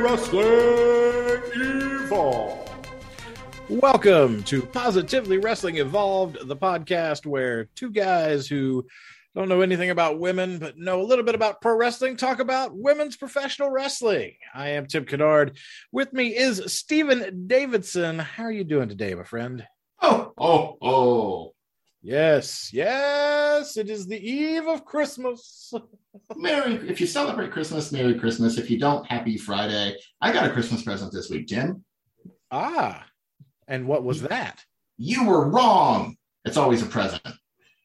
Wrestling Evolved. Welcome to Positively Wrestling Evolved, the podcast where two guys who don't know anything about women but know a little bit about pro wrestling talk about women's professional wrestling. I am Tim Kennard. With me is Steven Davidson. How are you doing today, my friend? Oh. Yes, it is the eve of Christmas. If you celebrate Christmas, Merry Christmas. If you don't, Happy Friday. I got a Christmas present this week, Jim. Ah, and what was that? You were wrong. It's always a present.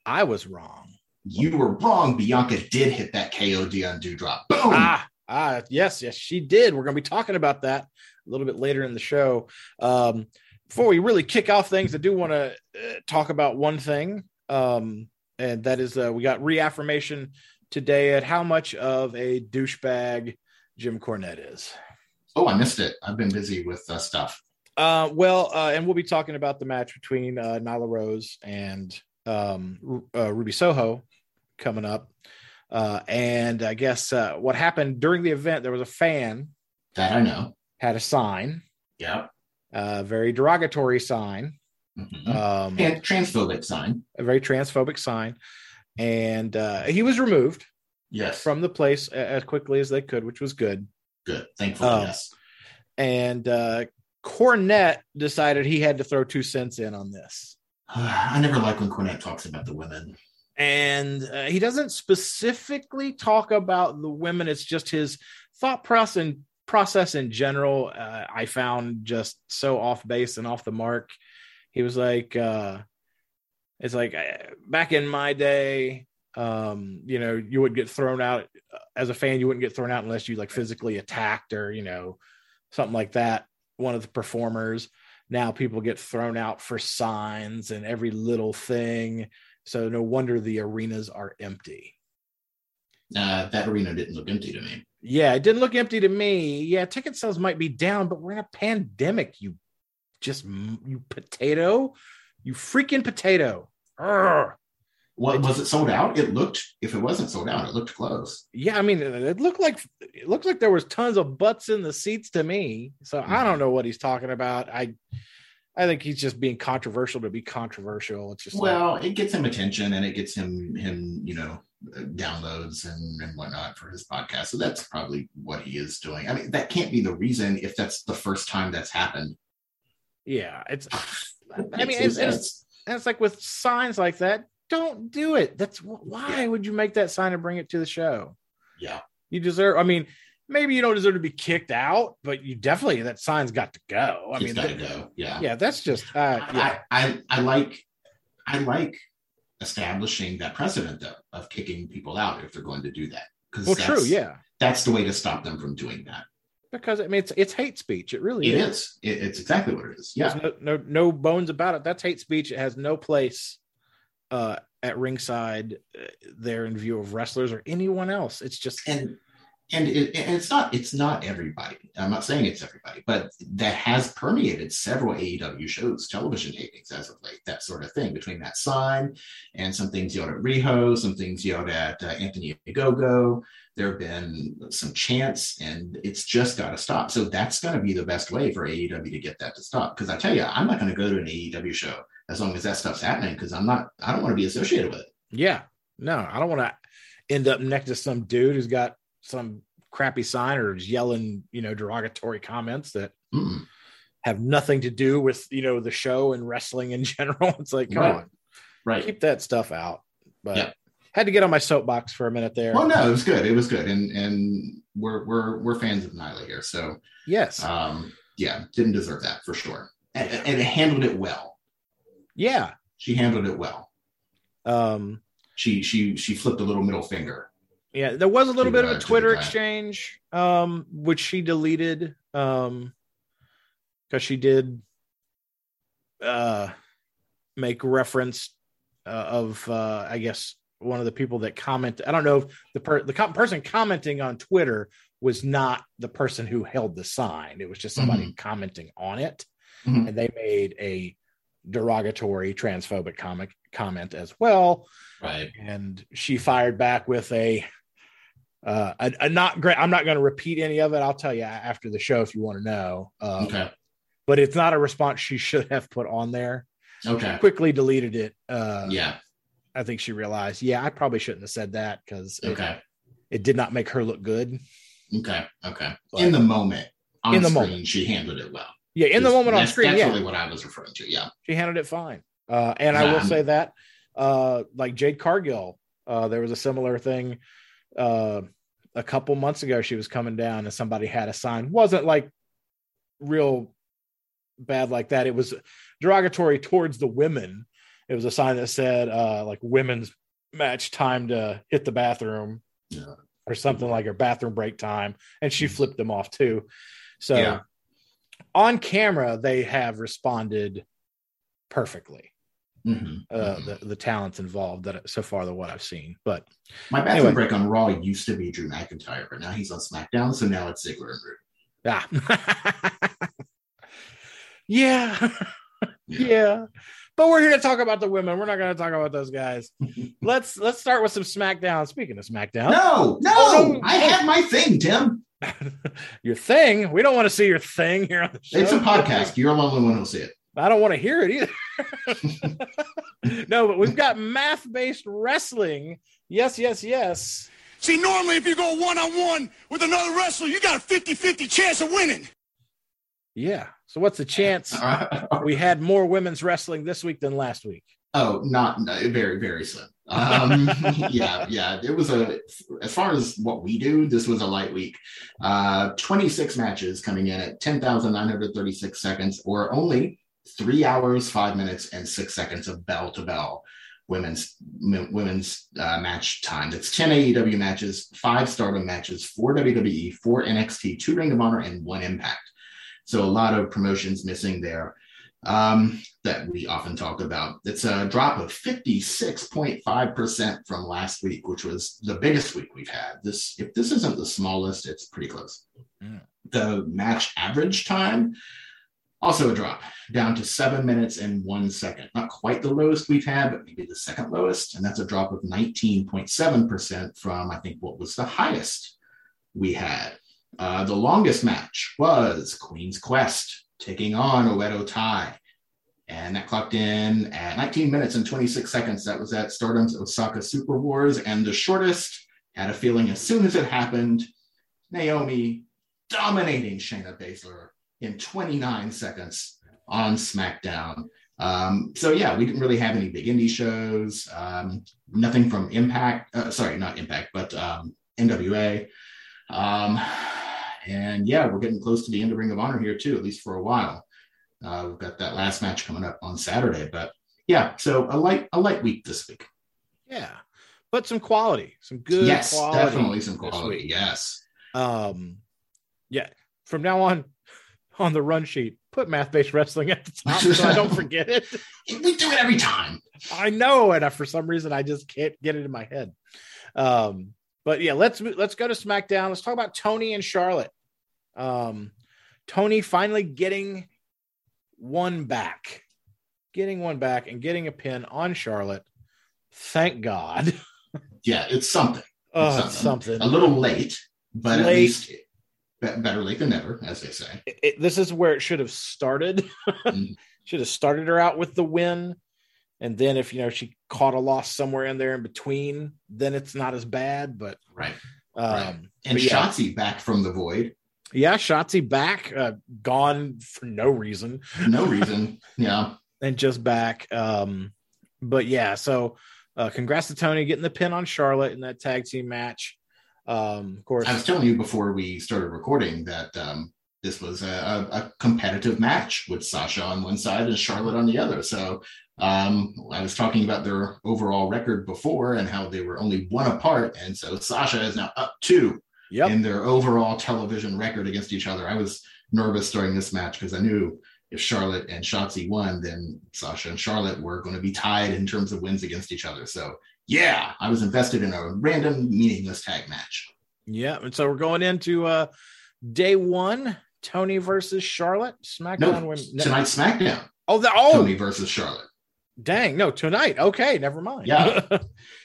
I was wrong. You were wrong. Bianca did hit that KOD on Doudrop. Boom! Yes, she did. We're going to be talking about that a little bit later in the show. Before we really kick off things, I do want to talk about one thing, and that is we got reaffirmation today at how much of a douchebag Jim Cornette is. Oh, I missed it. I've been busy with stuff. And we'll be talking about the match between Nyla Rose and Ruby Soho coming up. And I guess what happened during the event, there was a fan that I know had a sign. Yeah. A very derogatory sign. Mm-hmm. And transphobic sign. A very transphobic sign. And he was removed from the place as quickly as they could, which was good. Good. Thankfully, yes. And Cornette decided he had to throw 2 cents in on this. I never like when Cornette talks about the women. And he doesn't specifically talk about the women. It's just his thought process in general, I found just so off base and off the mark. He was like, it's like back in my day, you would get thrown out as a fan. You wouldn't get thrown out unless you like physically attacked or, something like that. One of the performers. Now people get thrown out for signs and every little thing. So no wonder the arenas are empty. That arena didn't look empty to me. Yeah, it didn't look empty to me. Yeah, ticket sales might be down, but we're in a pandemic, you potato. You freaking potato. Urgh. What was it sold out? If it wasn't sold out, it looked close. Yeah, I mean, it looked like there was tons of butts in the seats to me. So I don't know what he's talking about. I think he's just being controversial to be controversial. It's just it gets him attention and it gets him, downloads and whatnot for his podcast. So that's probably what he is doing. I mean, that can't be the reason if that's the first time that's happened. Yeah, it's like with signs like that, don't do it. That's why would you make that sign and bring it to the show? Yeah, you deserve. I mean, maybe you don't deserve to be kicked out, but you definitely, that sign's got to go. I mean, it's got to go. Yeah, yeah. That's just. I like establishing that precedent though of kicking people out if they're going to do that, because true, yeah, that's the way to stop them from doing that. Because I mean, it's hate speech. It really is. It's exactly what it is. Yeah, there's no bones about it. That's hate speech. It has no place at ringside there in view of wrestlers or anyone else. It's just and it's not everybody. I'm not saying it's everybody, but that has permeated several AEW shows, television tapings as of late. That sort of thing between that sign and some things yelled at Riho, some things yelled at Anthony Ogogo. There have been some chants, and it's just got to stop. So that's going to be the best way for AEW to get that to stop. Because I tell you, I'm not going to go to an AEW show as long as that stuff's happening, because I don't want to be associated with it. Yeah. No, I don't want to end up next to some dude who's got some crappy sign or is yelling, derogatory comments that have nothing to do with, the show and wrestling in general. It's like, come on. Right. Keep that stuff out. But yeah. Had to get on my soapbox for a minute there. Well, no, it was good. It was good, and we're fans of Nyla here, so yes, didn't deserve that for sure, and it handled it well. Yeah, she handled it well. She flipped a little middle finger. Yeah, there was a little bit of a Twitter exchange, which she deleted. because she did make reference of, I guess, one of the people that commented. I don't know if the person commenting on Twitter was not the person who held the sign. It was just somebody commenting on it. Mm-hmm. And they made a derogatory, transphobic comment as well. Right. And she fired back with a not great. I'm not going to repeat any of it. I'll tell you after the show if you want to know. Okay. But it's not a response she should have put on there. Okay. She quickly deleted it. Yeah. I think she realized, I probably shouldn't have said that because it did not make her look good. Okay. But in the moment, on screen, she handled it well. Yeah, in the moment on screen, that's really what I was referring to. Yeah, she handled it fine. And I will say that, like Jade Cargill, there was a similar thing a couple months ago. She was coming down, and somebody had a sign. Wasn't like real bad like that. It was derogatory towards the women. It was a sign that said like women's match time to hit the bathroom or something, like her bathroom break time. And she flipped them off too. So on camera, they have responded perfectly. The talents involved that so far that what I've seen, but my bathroom break on Raw used to be Drew McIntyre, but now he's on SmackDown. So now it's Ziggler and Rude. Yeah. But we're here to talk about the women. We're not going to talk about those guys. Let's start with some SmackDown. Speaking of SmackDown. No. I have my thing, Tim. Your thing? We don't want to see your thing here on the show. It's a podcast. You're the only one who'll see it. I don't want to hear it either. No, but we've got math-based wrestling. Yes. See, normally if you go one-on-one with another wrestler, you got a 50-50 chance of winning. Yeah. So what's the chance we had more women's wrestling this week than last week? Oh, no, very, very slim. It was as far as what we do, this was a light week. 26 matches coming in at 10,936 seconds, or only 3 hours, 5 minutes, and 6 seconds of bell-to-bell women's match time. That's 10 AEW matches, 5 Stardom matches, 4 WWE, 4 NXT, 2 Ring of Honor, and 1 Impact. So a lot of promotions missing there that we often talk about. It's a drop of 56.5% from last week, which was the biggest week we've had. If this isn't the smallest, it's pretty close. Yeah. The match average time, also a drop, down to 7 minutes and 1 second. Not quite the lowest we've had, but maybe the second lowest. And that's a drop of 19.7% from, I think, what was the highest we had. The longest match was Queen's Quest taking on Oedo Tai, and that clocked in at 19 minutes and 26 seconds. That was at Stardom's Osaka Super Wars, and the shortest. Had a feeling as soon as it happened. Naomi dominating Shayna Baszler in 29 seconds on SmackDown. We didn't really have any big indie shows. Nothing from Impact. Not Impact, but NWA. We're getting close to the end of Ring of Honor here too, at least for a while. We've got that last match coming up on Saturday, but so a light week this week. Yeah, but some quality, some good. Yes, quality, definitely some quality. Yes. From now on the run sheet, put math-based wrestling at the top so I don't forget it. We do it every time. I know, and for some reason I just can't get it in my head. But let's go to SmackDown. Let's talk about Tony and Charlotte. Tony finally getting one back and getting a pin on Charlotte. Thank God. Yeah, it's something. It's something. A little late, but at least better late than never, as they say. This is where it should have started. Should have started her out with the win. And then if, she caught a loss somewhere in there in between, then it's not as bad, but. Right. Right. And Shotzi back from the void. Yeah. Shotzi back, gone for no reason. Yeah. And just back. So congrats to Tony getting the pin on Charlotte in that tag team match. Of course, I was telling you before we started recording that, this was a competitive match with Sasha on one side and Charlotte on the other. So I was talking about their overall record before and how they were only one apart. And so Sasha is now up 2 in their overall television record against each other. I was nervous during this match because I knew if Charlotte and Shotzi won, then Sasha and Charlotte were going to be tied in terms of wins against each other. So yeah, I was invested in a random meaningless tag match. Yeah. And so we're going into day one, Tony versus Charlotte. SmackDown. Tonight, SmackDown. Tony versus Charlotte. Dang. No, tonight. Okay. Never mind. Yeah.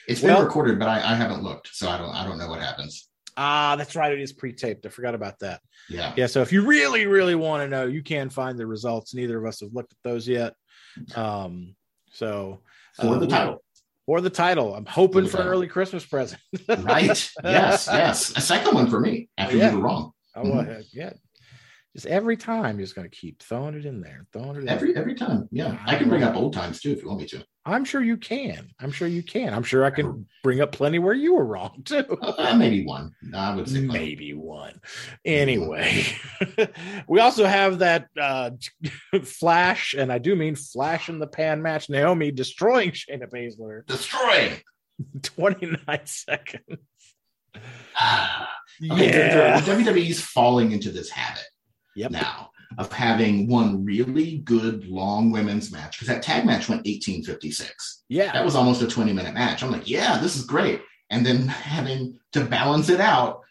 It's been recorded, but I haven't looked. So I don't know what happens. Ah, that's right. It is pre-taped. I forgot about that. Yeah. Yeah. So if you really, really want to know, you can find the results. Neither of us have looked at those yet. For the title. For the title. I'm hoping for an early Christmas present. Right. Yes. Yes. A second one for me. After you were wrong. Oh, mm-hmm. Yeah. Just every time, you're just going to keep throwing it in there. Every time. Yeah. I can bring up old times too, if you want me to. I'm sure I can bring up plenty where you were wrong too. Maybe one. I would say maybe one. Anyway, we also have that flash, and I do mean flash in the pan match. Naomi destroying Shayna Baszler. 29 seconds. WWE's falling into this habit now of having one really good long women's match, because that tag match went 18:56. Yeah, that was almost a 20-minute match. I'm like, yeah, this is great. And then having to balance it out,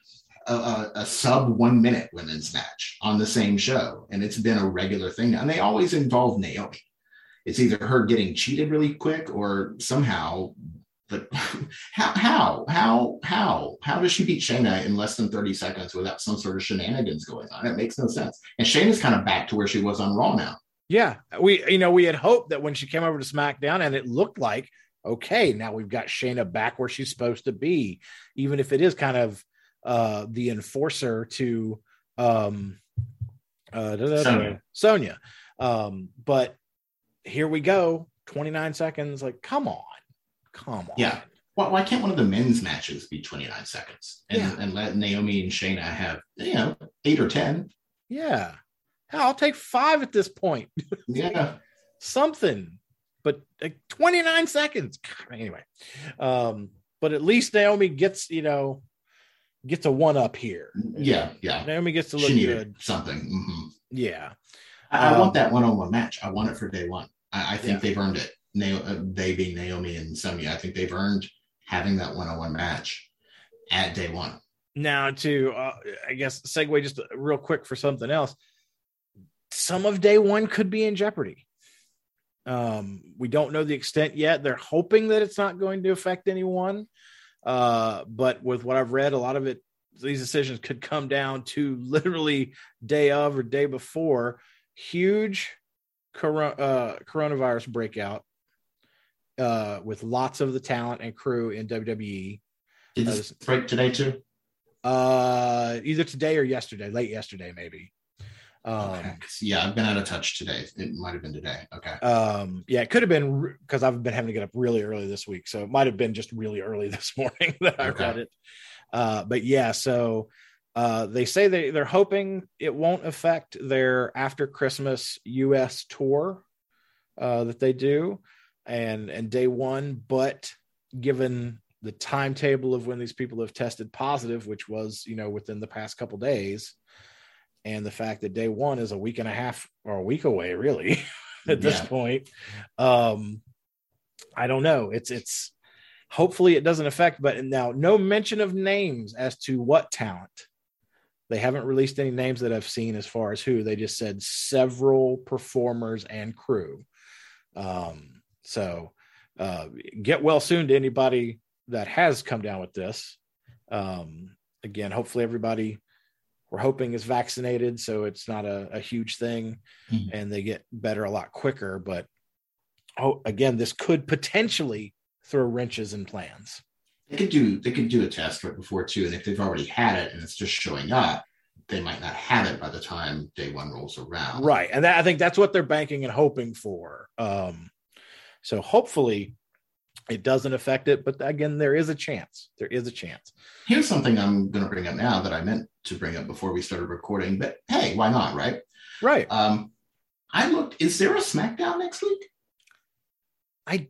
a sub 1 minute women's match on the same show, and it's been a regular thing now. And they always involve Naomi. It's either her getting cheated really quick or somehow. But how does she beat Shayna in less than 30 seconds without some sort of shenanigans going on? It makes no sense. And Shayna's kind of back to where she was on Raw now. Yeah. We had hoped that when she came over to SmackDown, and it looked like, okay, now we've got Shayna back where she's supposed to be, even if it is kind of the enforcer to Sonya. But here we go. 29 seconds. Like, come on. Yeah. Well, why can't one of the men's matches be 29 seconds and let Naomi and Shayna have, 8 or 10? Yeah. Hell, I'll take 5 at this point. Yeah. Something. But 29 seconds. God, anyway. But at least Naomi gets a one up here. Yeah. Yeah. Naomi gets to look good. Something. Mm-hmm. Yeah. I want that one-on-one match. I want it for day one. I think they've earned it. They being Naomi and Sonya, I think they've earned having that one-on-one match at day one. Now to, I guess, segue just real quick for something else. Some of day one could be in jeopardy. We don't know the extent yet. They're hoping that it's not going to affect anyone. But with what I've read, a lot of it, these decisions could come down to literally day of or day before. Huge coronavirus breakout. With lots of the talent and crew in WWE. Did this break today too? Either today or yesterday, late yesterday maybe. Okay. Yeah, I've been out of touch today. It might have been today. Okay. Yeah, it could have been because I've been having to get up really early this week, so it might have been just really early this morning that I read it. But yeah, so they say they're hoping it won't affect their after Christmas U.S. tour that they do. And day one, but given the timetable of when these people have tested positive, which was, within the past couple days, and the fact that day one is a week and a half or a week away, really, at this point, I don't know. It's hopefully it doesn't affect, but now no mention of names as to what talent. They haven't released any names that I've seen as far as who. They just said several performers and crew. So get well soon to anybody that has come down with this. Again, hopefully everybody we're hoping is vaccinated, so it's not a huge thing and they get better a lot quicker. But again, this could potentially throw wrenches in plans. They could do a test right before too, and if they've already had it and it's just showing up, they might not have it by the time day one rolls around. Right, and I think that's what they're banking and hoping for. So hopefully it doesn't affect it. But again, there is a chance. Here's something I'm going to bring up now that I meant to bring up before we started recording. But hey, why not, right? Right. I looked. Is there a SmackDown next week? I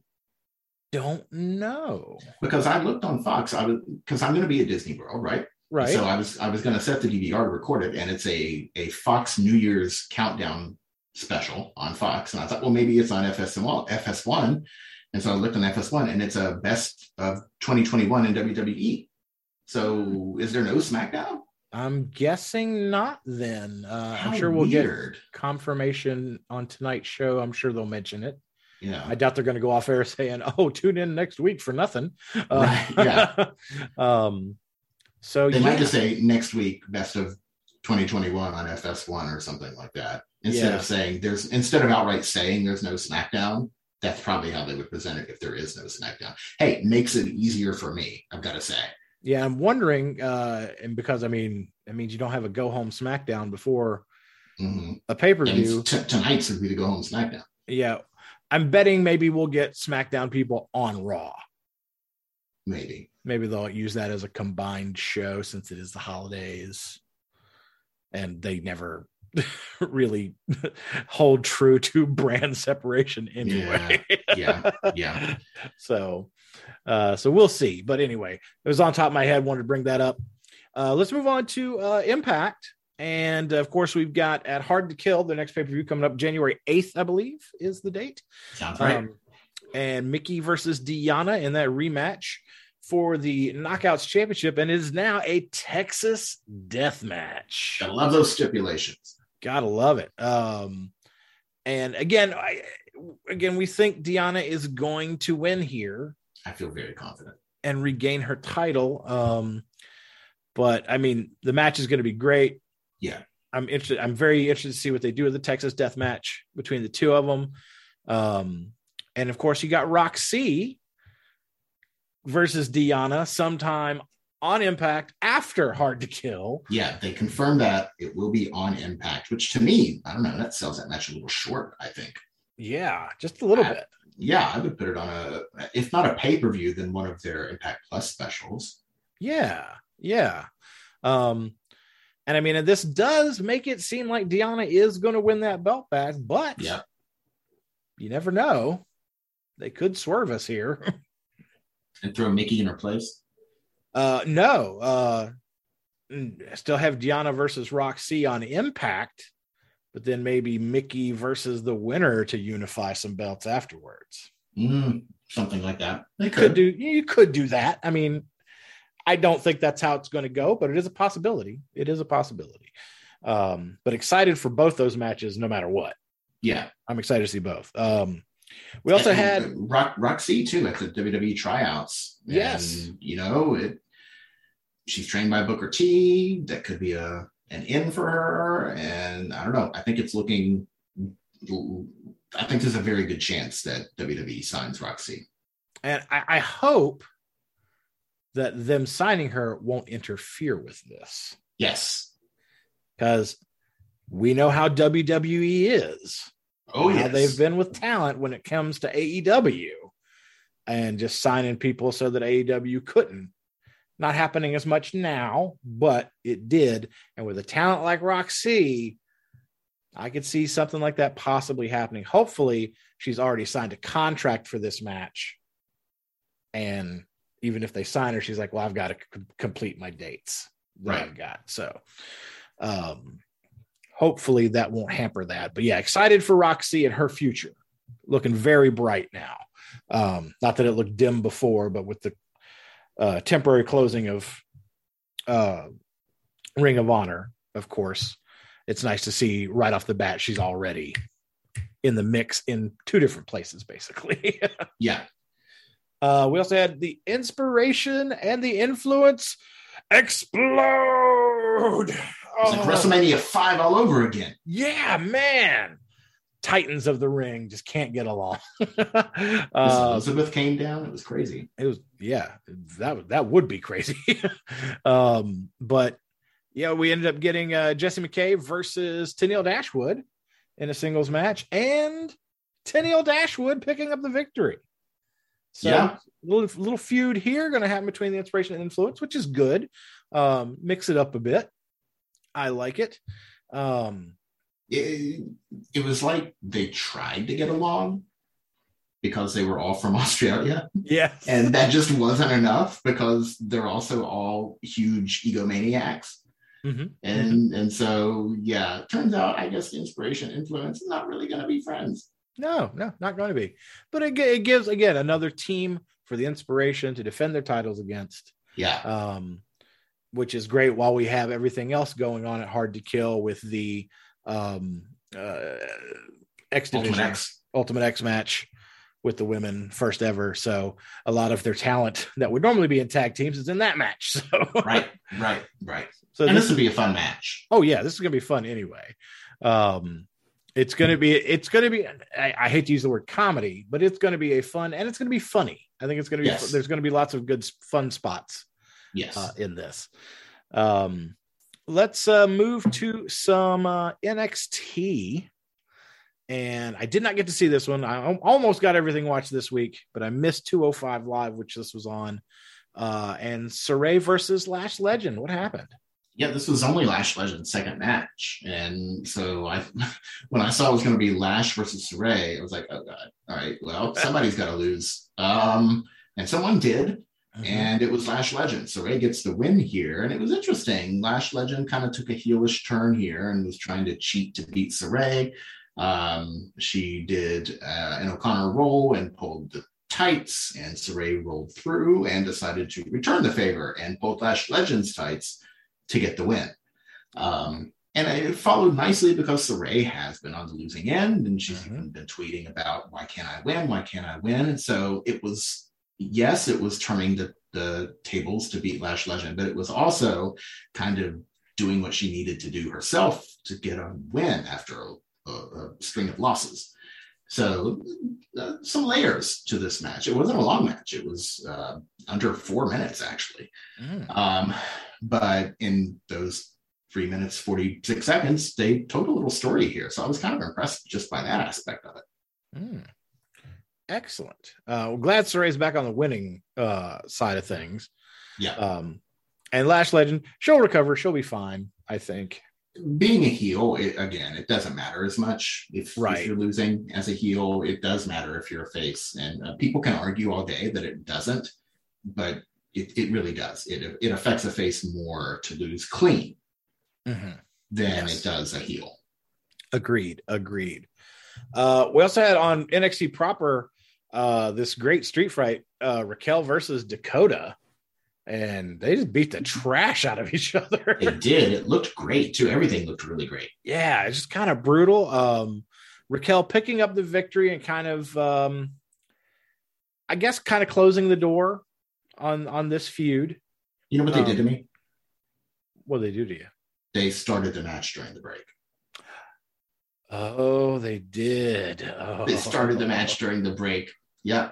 don't know. Because I looked on Fox. Because I'm going to be at Disney World, right? Right. So I was going to set the DVR to record it, and it's a Fox New Year's countdown special on Fox, and I thought, well, maybe it's on FS1, and so I looked on FS1, and it's a best of 2021 in WWE. So is there no SmackDown? I'm guessing not then. I'm sure we'll get confirmation on tonight's show. I'm sure they'll mention it. Yeah, I doubt they're going to go off air saying, "Oh, tune in next week for nothing." Right. Yeah. So they might just say next week, best of 2021 on FS1 or something like that. Instead of outright saying there's no SmackDown, that's probably how they would present it if there is no SmackDown. Hey, makes it easier for me, I've got to say. Yeah, I'm wondering, and because I mean, that means you don't have a go home SmackDown before a pay per view. Tonight's would be the go home SmackDown. Yeah. I'm betting maybe we'll get SmackDown people on Raw. Maybe they'll use that as a combined show since it is the holidays, and they never really hold true to brand separation anyway. Yeah. So we'll see. But anyway, it was on top of my head. Wanted to bring that up. Let's move on to Impact. And of course, we've got at Hard to Kill, their next pay-per-view coming up January 8th, I believe, is the date. Sounds right. And Mickey versus Deanna in that rematch for the Knockouts Championship. And it is now a Texas death match. I love those stipulations. Gotta love it. And again, we think Deanna is going to win here. I feel very confident. And regain her title. But I mean, the match is going to be great. Yeah, I'm interested. I'm very interested to see what they do with the Texas Death Match between the two of them. And of course, you got Roxy versus Deanna sometime on Impact after Hard to Kill. Yeah, they confirmed that it will be on Impact, which to me, I don't know, that sells that match a little short, I think. Yeah, just a little bit. Yeah, I would put it on if not a pay-per-view, then one of their Impact Plus specials. Yeah. And I mean, and this does make it seem like Deanna is going to win that belt back, but you never know. They could swerve us here. And throw Mickey in her place? No. Still have Deanna versus Roxy on Impact, but then maybe Mickey versus the winner to unify some belts afterwards. Something like that. They could do. You could do that. I mean, I don't think that's how it's going to go, but it is a possibility. But excited for both those matches, no matter what. Yeah. I'm excited to see both. We also had Roxy too at the WWE tryouts. Yes. And, she's trained by Booker T. That could be an in for her. And I don't know. I think there's a very good chance that WWE signs Roxy. And I hope that them signing her won't interfere with this. Yes. Because we know how WWE is. Oh, yeah. They've been with talent when it comes to AEW and just signing people so that AEW couldn't. Not happening as much now, but it did. And with a talent like Roxy, I could see something like that possibly happening. Hopefully, she's already signed a contract for this match. And even if they sign her, she's like, well, I've got to complete my dates that I've got. So hopefully that won't hamper that. But yeah, excited for Roxy and her future. Looking very bright now. Not that it looked dim before, but with the temporary closing of Ring of Honor, of course, it's nice to see right off the bat she's already in the mix in two different places, basically. Yeah. We also had the Inspiration and the Influence explode. It's like WrestleMania 5 all over again. Yeah, man. Titans of the ring just can't get along. Elizabeth came down. It was crazy. It was, yeah, that would be crazy. But yeah, we ended up getting Jesse McKay versus Tenille Dashwood in a singles match, and Tenille Dashwood picking up the victory. So little feud here going to happen between the Inspiration and Influence, which is good. Mix it up a bit. I like it. It was like they tried to get along because they were all from Australia. Yes. And that just wasn't enough because they're also all huge egomaniacs. Mm-hmm. And so, yeah, turns out, I guess, inspiration, influence, not really going to be friends. No, not going to be. But it gives, again, another team for the inspiration to defend their titles against. Yeah. Which is great while we have everything else going on at Hard to Kill with the X Division Ultimate X match with the women first ever. So a lot of their talent that would normally be in tag teams is in that match. So right. So and this would be a fun match. Oh yeah, this is gonna be fun anyway. It's gonna be. I hate to use the word comedy, but it's gonna be a fun and it's gonna be funny. I think it's gonna be. Yes. There's gonna be lots of good fun spots. Yes, in this. Let's move to some NXT. And I did not get to see this one. I almost got everything watched this week, but I missed 205 Live, which this was on. And Saray versus Lash Legend. What happened? Yeah, this was only Lash Legend's second match. And so when I saw it was going to be Lash versus Saray, I was like, oh, God. All right, well, somebody's got to lose. And someone did. Mm-hmm. And it was Lash Legend. Saray gets the win here. And it was interesting. Lash Legend kind of took a heelish turn here and was trying to cheat to beat Saray. She did an O'Connor roll and pulled the tights, and Saray rolled through and decided to return the favor and pulled Lash Legend's tights to get the win. And it followed nicely because Saray has been on the losing end, and she's even been tweeting about, why can't I win? And so it was, yes, it was turning the tables to beat Lash Legend, but it was also kind of doing what she needed to do herself to get a win after a string of losses. So some layers to this match. It wasn't a long match. It was under 4 minutes actually. But in those 3 minutes, 46 seconds, they told a little story here. So I was kind of impressed just by that aspect of it. Excellent. Well, glad Saray's back on the winning side of things. Yeah. And Lash Legend, she'll recover. She'll be fine, I think. Being a heel, it doesn't matter as much if you're losing as a heel. It does matter if you're a face, and people can argue all day that it doesn't, but it really does. It affects a face more to lose clean than it does a heel. Agreed. We also had on NXT proper this great street fight, Raquel versus Dakota. And they just beat the trash out of each other. They did. It looked great, too. Everything looked really great. Yeah, it's just kind of brutal. Raquel picking up the victory and kind of, kind of closing the door on this feud. You know what they did to me? What did they do to you? They started the match during the break. Oh, they did. Oh. They started the match during the break. Yeah.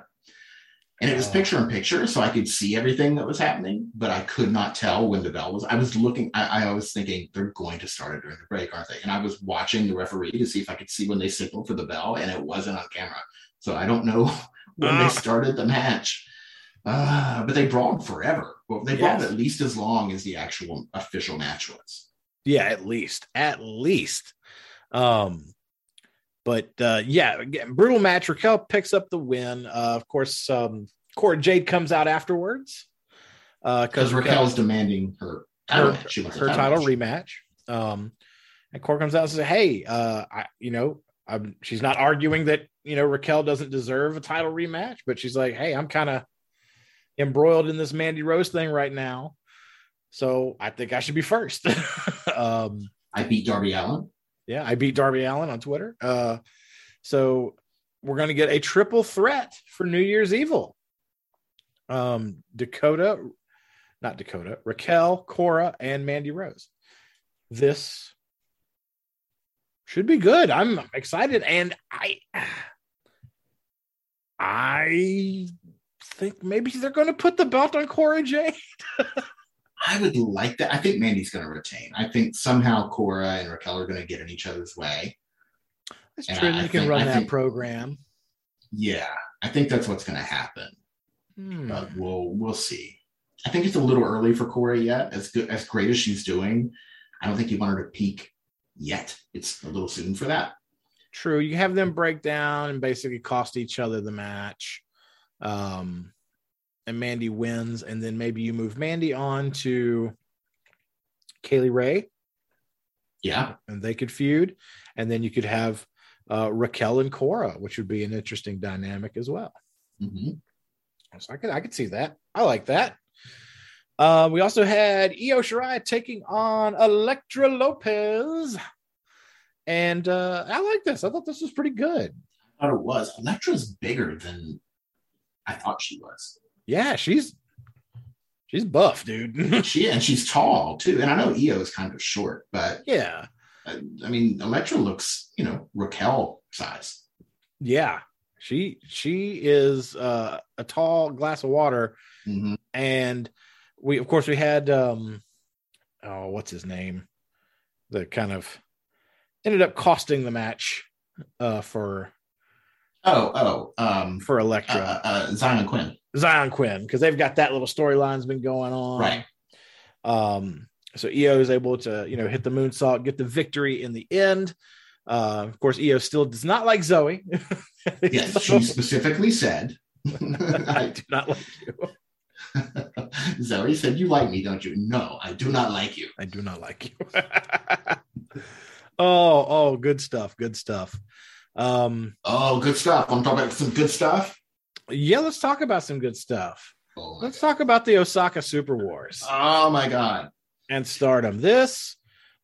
And it was picture in picture, so I could see everything that was happening, but I could not tell when the bell was. I was looking, I was thinking, they're going to start it during the break, aren't they? And I was watching the referee to see if I could see when they signaled for the bell, and it wasn't on camera. So I don't know when they started the match. But they brawled forever. Well, they brawled at least as long as the actual official match was. Yeah, at least. Again, brutal match. Raquel picks up the win. Of course, Cora Jade comes out afterwards. Because Raquel's demanding her title rematch. And Cora comes out and says, hey, she's not arguing that, Raquel doesn't deserve a title rematch, but she's like, hey, I'm kind of embroiled in this Mandy Rose thing right now. So I think I should be first. I beat Darby Allin. Yeah, I beat Darby Allin on Twitter. So we're going to get a triple threat for New Year's Evil. Raquel, Cora, and Mandy Rose. This should be good. I'm excited, and I think maybe they're going to put the belt on Cora Jade. I would like that. I think Mandy's going to retain. I think somehow Cora and Raquel are going to get in each other's way. That's true. You can run that program. Yeah, I think that's what's going to happen. But we'll see. I think it's a little early for Cora yet. As great as she's doing, I don't think you want her to peak yet. It's a little soon for that. True. You have them break down and basically cost each other the match. And Mandy wins, and then maybe you move Mandy on to Kaylee Ray. Yeah. And they could feud. And then you could have Raquel and Cora, which would be an interesting dynamic as well. Mm-hmm. So I could see that. I like that. We also had Io Shirai taking on Elektra Lopez. And I like this. I thought this was pretty good. I thought it was. Elektra's bigger than I thought she was. Yeah, she's buff, dude. And she's tall, too. And I know Io is kind of short, but yeah. I mean, Elektra looks, Raquel size. Yeah. She is a tall glass of water. Mm-hmm. And we had what's his name? That kind of ended up costing the match for Elektra. Zion Quinn. Zion Quinn, because they've got that little storyline's been going on. Right. So Io is able to, hit the moonsault, get the victory in the end. Of course, Io still does not like Zoe. Yes, she specifically said, I do not like you. Zoe said, you like me, don't you? No, I do not like you. I do not like you. Oh, good stuff. Good stuff. Good stuff. I'm talking about some good stuff. Yeah, let's talk about some good stuff. Let's talk about the Osaka Super Wars. Oh, my God. And Stardom. This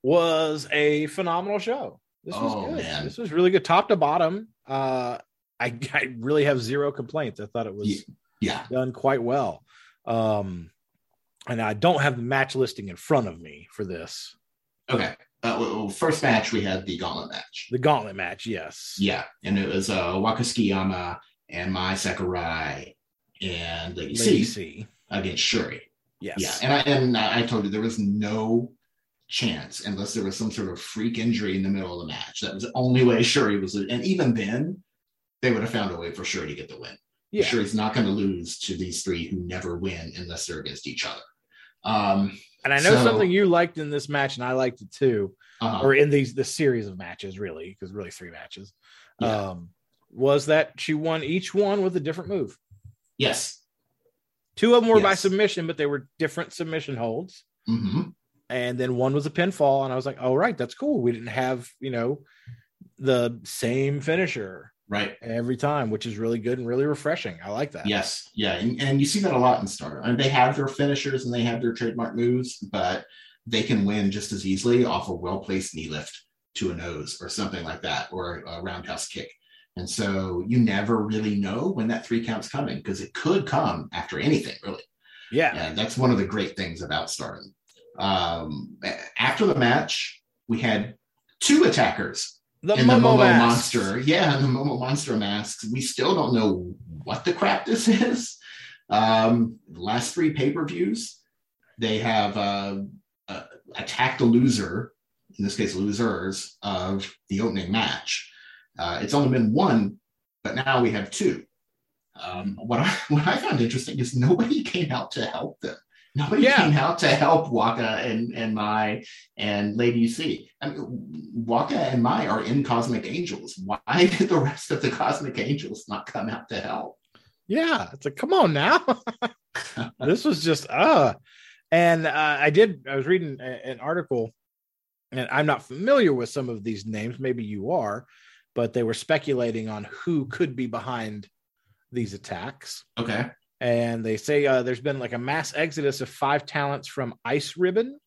was a phenomenal show. This was good. Man. This was really good, top to bottom. I really have zero complaints. I thought it was done quite well. And I don't have the match listing in front of me for this. Okay. First match, we had the gauntlet match. The gauntlet match, yes. Yeah, and it was Wakaskiyama and Mai Sakurai and Lady C against Shuri. Yes. Yeah, and I told you there was no chance unless there was some sort of freak injury in the middle of the match. That was the only way Shuri was, and even then, they would have found a way for Shuri to get the win. Yeah. Shuri's not going to lose to these three who never win unless they're against each other. And I know something you liked in this match, and I liked it too, or in this series of matches, really, because really three matches, was that she won each one with a different move. Yes. Two of them were by submission, but they were different submission holds. Mm-hmm. And then one was a pinfall, and I was like, "Oh, right, that's cool. We didn't have, the same finisher right every time, which is really good and really refreshing. I like that." Yes, yeah, and you see that a lot in Stardom. I mean, they have their finishers and they have their trademark moves, but they can win just as easily off a well-placed knee lift to a nose or something like that, or a roundhouse kick. And so you never really know when that three count's coming, because it could come after anything, really. Yeah, and that's one of the great things about Stardom. After the match, we had two attackers in the Momo Monster. Yeah, the Momo Monster masks. We still don't know what the crap this is. The last three pay-per-views, they have attacked the loser, in this case losers, of the opening match. It's only been one, but now we have two. What I found interesting is nobody came out to help them. Nobody came out to help Waka and Mai and Lady C. I mean, Waka and Mai are in Cosmic Angels. Why did the rest of the Cosmic Angels not come out to help? Yeah, it's like, come on now. This was just and I was reading an article, and I'm not familiar with some of these names. Maybe you are, but they were speculating on who could be behind these attacks. Okay. And they say there's been like a mass exodus of 5 talents from Ice Ribbon.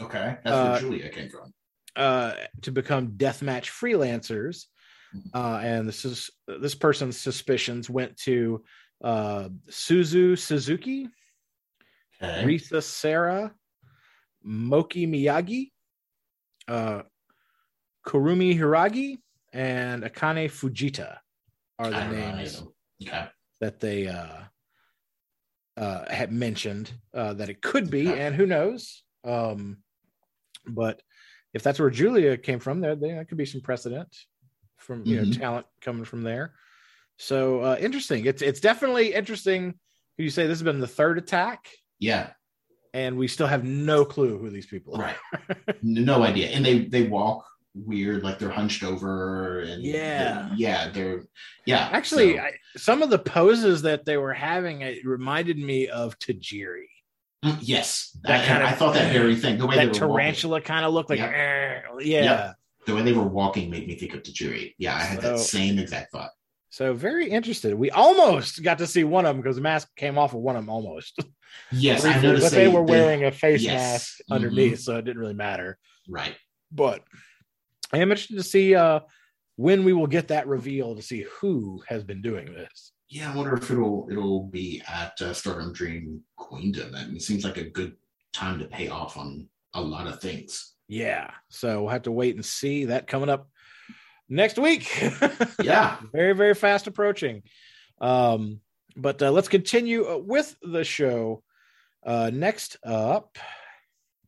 Okay, that's where Julia came from. To become deathmatch freelancers. And this person's suspicions went to Suzu Suzuki, Risa Sarah, Moki Miyagi, Kurumi Hiragi, and Akane Fujita are the names that they... had mentioned that it could be, and who knows? But if that's where Julia came from, there could be some precedent from talent coming from there. So interesting. It's definitely interesting. You say this has been the third attack, and we still have no clue who these people are. Right, no idea. And they walk weird, like they're hunched over and actually so. Some of the poses that they were having, it reminded me of Tajiri. Yes, that kind of, I thought that very thing, the way that tarantula kind of looked like the way they were walking made me think of Tajiri. I had that same exact thought. So very interested. We almost got to see one of them because the mask came off of one of them almost. Yes, I noticed. But they were wearing a face mask underneath, so it didn't really matter. Right. But I am interested to see when we will get that reveal to see who has been doing this. Yeah, I wonder if it'll be at Stardom Dream Queendom. I mean, it seems like a good time to pay off on a lot of things. Yeah. So we'll have to wait and see that coming up next week. Yeah. Very, very fast approaching. But let's continue with the show. Next up,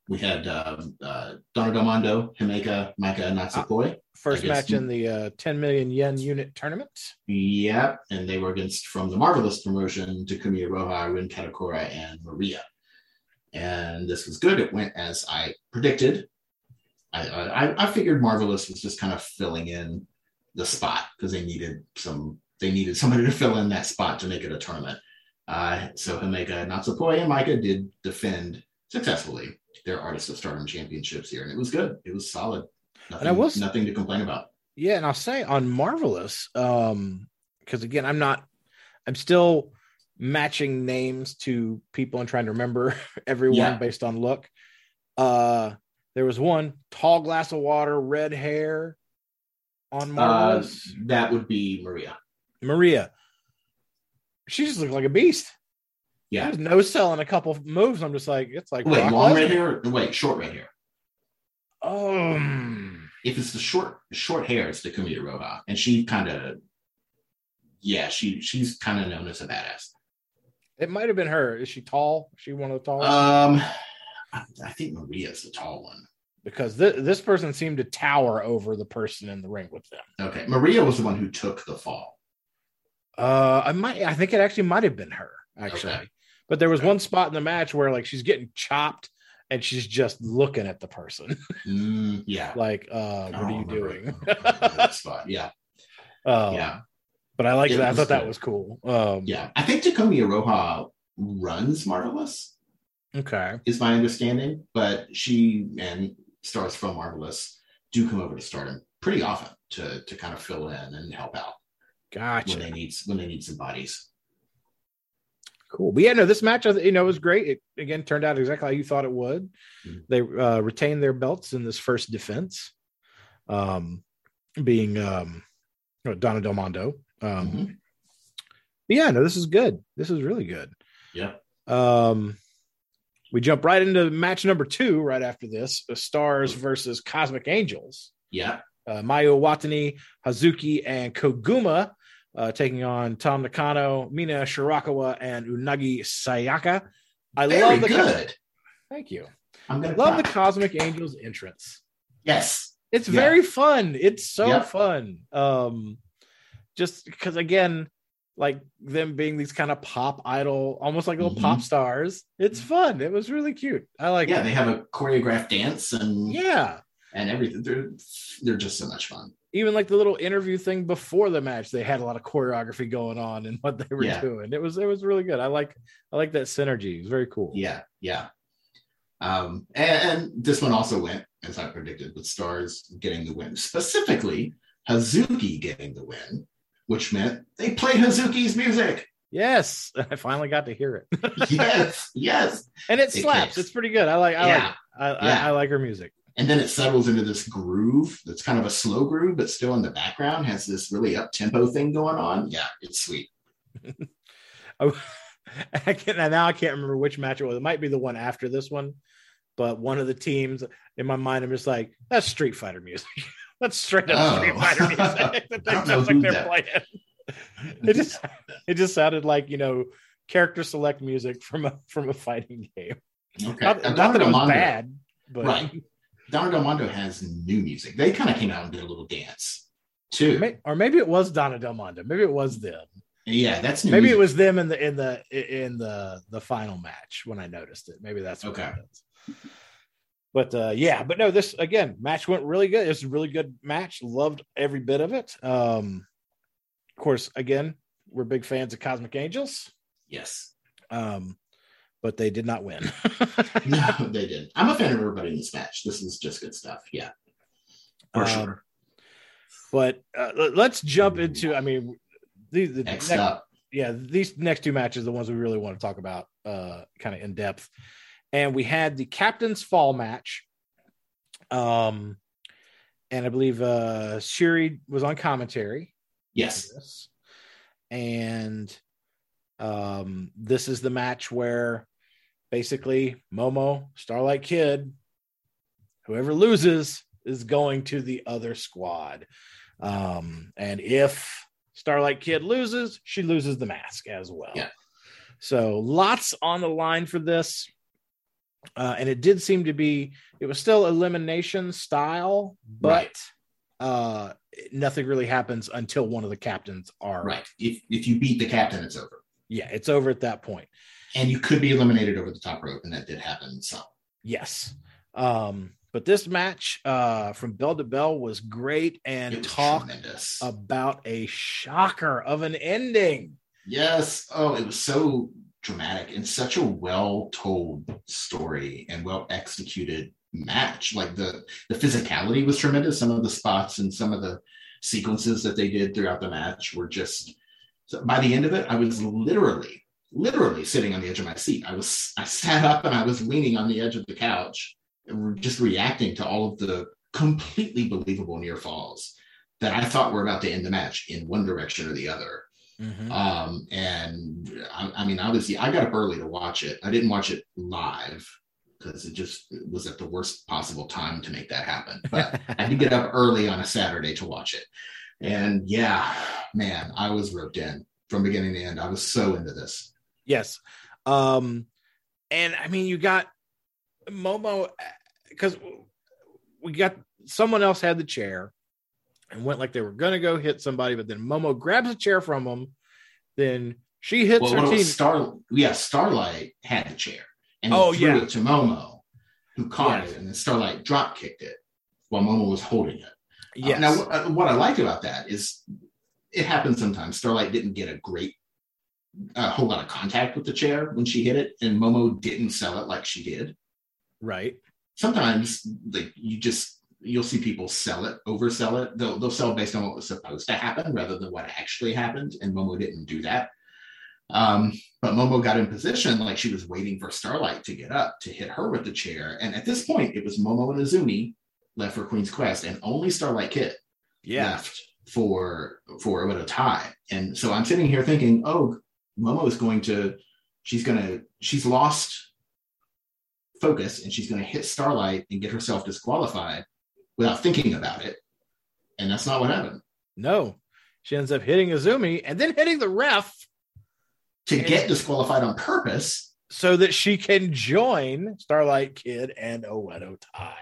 we had Donna Del Mondo, Himeka, Micah, and Natsupoi. First match in the 10 million yen unit tournament. Yeah. And they were against, from the Marvelous promotion, Takumi Roha, Rin Katakura, and Maria. And this was good. It went as I predicted. I figured Marvelous was just kind of filling in the spot because they needed somebody to fill in that spot to make it a tournament. So Himeka, Natsupoi, and Micah did defend successfully their Artists of Stardom championships here, and it was good. It was solid. Nothing to complain about. Yeah, and I'll say on Marvelous, because again, I'm still matching names to people and trying to remember everyone based on look. There was one tall glass of water, red hair on Marvelous. That would be Maria. She just looked like a beast. Yeah. There's no selling a couple of moves. I'm just like, it's like. Wait, long red hair? Wait, short red hair. If it's the short hair, it's the Kumiya Roha. And she kind of, she's kind of known as a badass. It might have been her. Is she tall? Is she one of the tallest? I think Maria's the tall one. Because this person seemed to tower over the person in the ring with them. Okay. Maria was the one who took the fall. I think it actually might have been her, actually. Okay. But there was one spot in the match where, like, she's getting chopped and she's just looking at the person. Like, what are you doing? That spot. Yeah. But I like that. I thought that was cool. I think Takumi Aroha runs Marvelous. Okay, is my understanding, but she and stars from Marvelous do come over to Stardom pretty often to kind of fill in and help out. Gotcha. When they need some bodies. Cool, but this match was great. It again turned out exactly how you thought it would. Mm-hmm. They retained their belts in this first defense, being Donna Del Mondo. This is good. This is really good. Yeah. We jump right into match number 2 right after this, Stars versus Cosmic Angels. Yeah. Mayu Iwatani, Hazuki, and Koguma taking on Tam Nakano, Mina Shirakawa, and Unagi Sayaka. Thank you. I love the Cosmic Angels entrance. Yes. It's very fun. It's so fun. Just because, again, like them being these kind of pop idol, almost like little pop stars. It's fun. It was really cute. I like it. They have a choreographed dance and everything. They're just so much fun. Even like the little interview thing before the match, they had a lot of choreography going on and what they were doing. It was really good. I like that synergy. It was very cool. Yeah. Yeah. And this one also went, as I predicted, with Stars getting the win, specifically Hazuki getting the win, which meant they played Hazuki's music. Yes. I finally got to hear it. Yes. And it slaps. It's pretty good. I like her music. And then it settles into this groove that's kind of a slow groove, but still in the background has this really up-tempo thing going on. Yeah, it's sweet. I can't remember which match it was. It might be the one after this one, but one of the teams, in my mind, I'm just like, that's Street Fighter music. That's straight up Street Fighter music. Playing. It just sounded like character select music from a fighting game. Okay, not that it was bad, but right. Donna Del Mondo has new music. They kind of came out and did a little dance too, or maybe it was Donna Del Mondo. Maybe it was them. Yeah, that's new. Maybe music. It was them in the final match when I noticed it. Maybe that's what it was. But yeah, but no, this again, match went really good. It's a really good match. Loved every bit of it. Of course, again, we're big fans of Cosmic Angels. Yes. But they did not win. No, they didn't. I'm a fan of everybody in this match. This is just good stuff. Yeah. For sure. But let's jump into, I mean, the next up. Yeah, these next two matches, the ones we really want to talk about kind of in depth. And we had the Captain's Fall match. And I believe Shuri was on commentary. Yes. And this is the match where basically Momo, Starlight Kid, whoever loses is going to the other squad. And if Starlight Kid loses, she loses the mask as well. Yeah. So lots on the line for this. And it did seem to be, it was still elimination style, but right. Nothing really happens until one of the captains are. Right. If you beat the captain, it's over. Yeah, it's over at that point. And you could be eliminated over the top rope, and that did happen. So yes. But this match from bell to bell was great, and it was tremendous. About a shocker of an ending. Yes. Oh, it was so dramatic and such a well-told story and well-executed match. Like the physicality was tremendous. Some of the spots and some of the sequences that they did throughout the match were just. So by the end of it, I was literally sitting on the edge of my seat. I sat up and I was leaning on the edge of the couch, and just reacting to all of the completely believable near falls that I thought were about to end the match in one direction or the other. Mm-hmm. And I mean, obviously, I got up early to watch it. I didn't watch it live because it just was at the worst possible time to make that happen. But I did get up early on a Saturday to watch it. And yeah, man, I was roped in from beginning to end. I was so into this. Yes. And I mean, you got Momo, because we got someone else had the chair and went like they were going to go hit somebody, but then Momo grabs a chair from them. Then she hits her team. Starlight had the chair and threw it to Momo, who caught it, and then Starlight drop kicked it while Momo was holding it. Yes. Now, what I like about that is it happens sometimes. Starlight didn't get a whole lot of contact with the chair when she hit it, and Momo didn't sell it like she did. Right. Sometimes you'll see people sell it, oversell it. They'll sell based on what was supposed to happen rather than what actually happened, and Momo didn't do that. But Momo got in position like she was waiting for Starlight to get up to hit her with the chair, and at this point, it was Momo and Azumi left for Queen's Quest, and only Starlight Kid left for Oedo Tai. And so I'm sitting here thinking, oh, Momo is she's lost focus, and she's going to hit Starlight and get herself disqualified without thinking about it. And that's not what happened. No, she ends up hitting Azumi and then hitting the ref to get disqualified on purpose so that she can join Starlight Kid and Oedo Tai.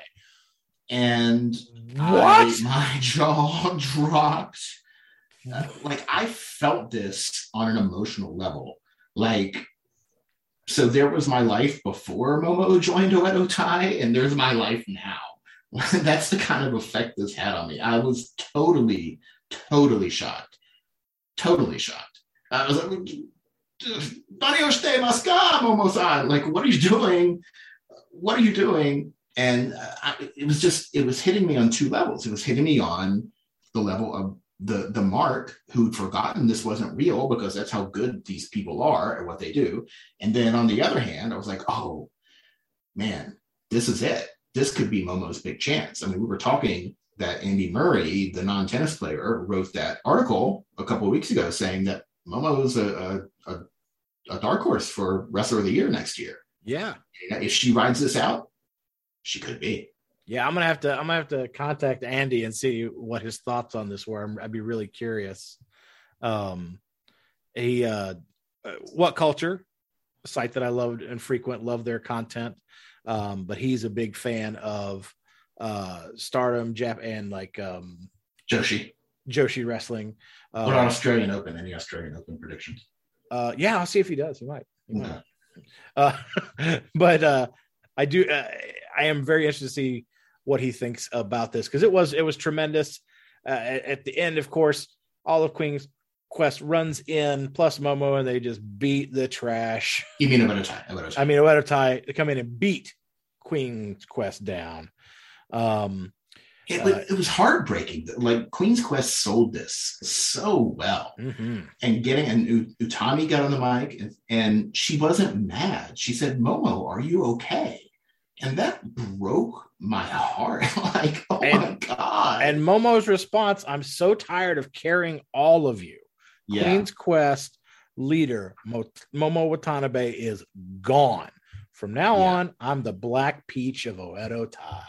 And my jaw dropped. Like, I felt this on an emotional level. Like, so there was my life before Momo joined Oedo Tai, and there's my life now. That's the kind of effect this had on me. I was totally shocked. Totally shocked. I was like, Momo-san, like, what are you doing? What are you doing? And it was hitting me on two levels. It was hitting me on the level of the mark who'd forgotten this wasn't real, because that's how good these people are at what they do. And then on the other hand, I was like, oh, man, this is it. This could be Momo's big chance. I mean, we were talking that Andy Murray, the non-tennis player, wrote that article a couple of weeks ago saying that Momo's a dark horse for Wrestler of the Year next year. Yeah. If she rides this out, she could be. Yeah, I'm gonna have to contact Andy and see what his thoughts on this were. I'd be really curious. What Culture, a site that I loved and love their content. But he's a big fan of Stardom, and like Joshi wrestling. What about Australian Open? Any Australian Open predictions? Yeah, I'll see if he does. He might. But I do. I am very interested to see what he thinks about this, because it was tremendous. At the end, of course, all of Queen's Quest runs in plus Momo, and they just beat the trash. You mean Oedo Tai? Oedo Tai, they come in and beat Queen's Quest down. It was heartbreaking. Like, Queen's Quest sold this so well, mm-hmm. Utami got on the mic, and she wasn't mad. She said, "Momo, are you okay?" And that broke my heart. Like, my God. And Momo's response, "I'm so tired of carrying all of you." Yeah. Queen's Quest leader Momo Watanabe is gone. From now on, I'm the Black Peach of Oedo Tai.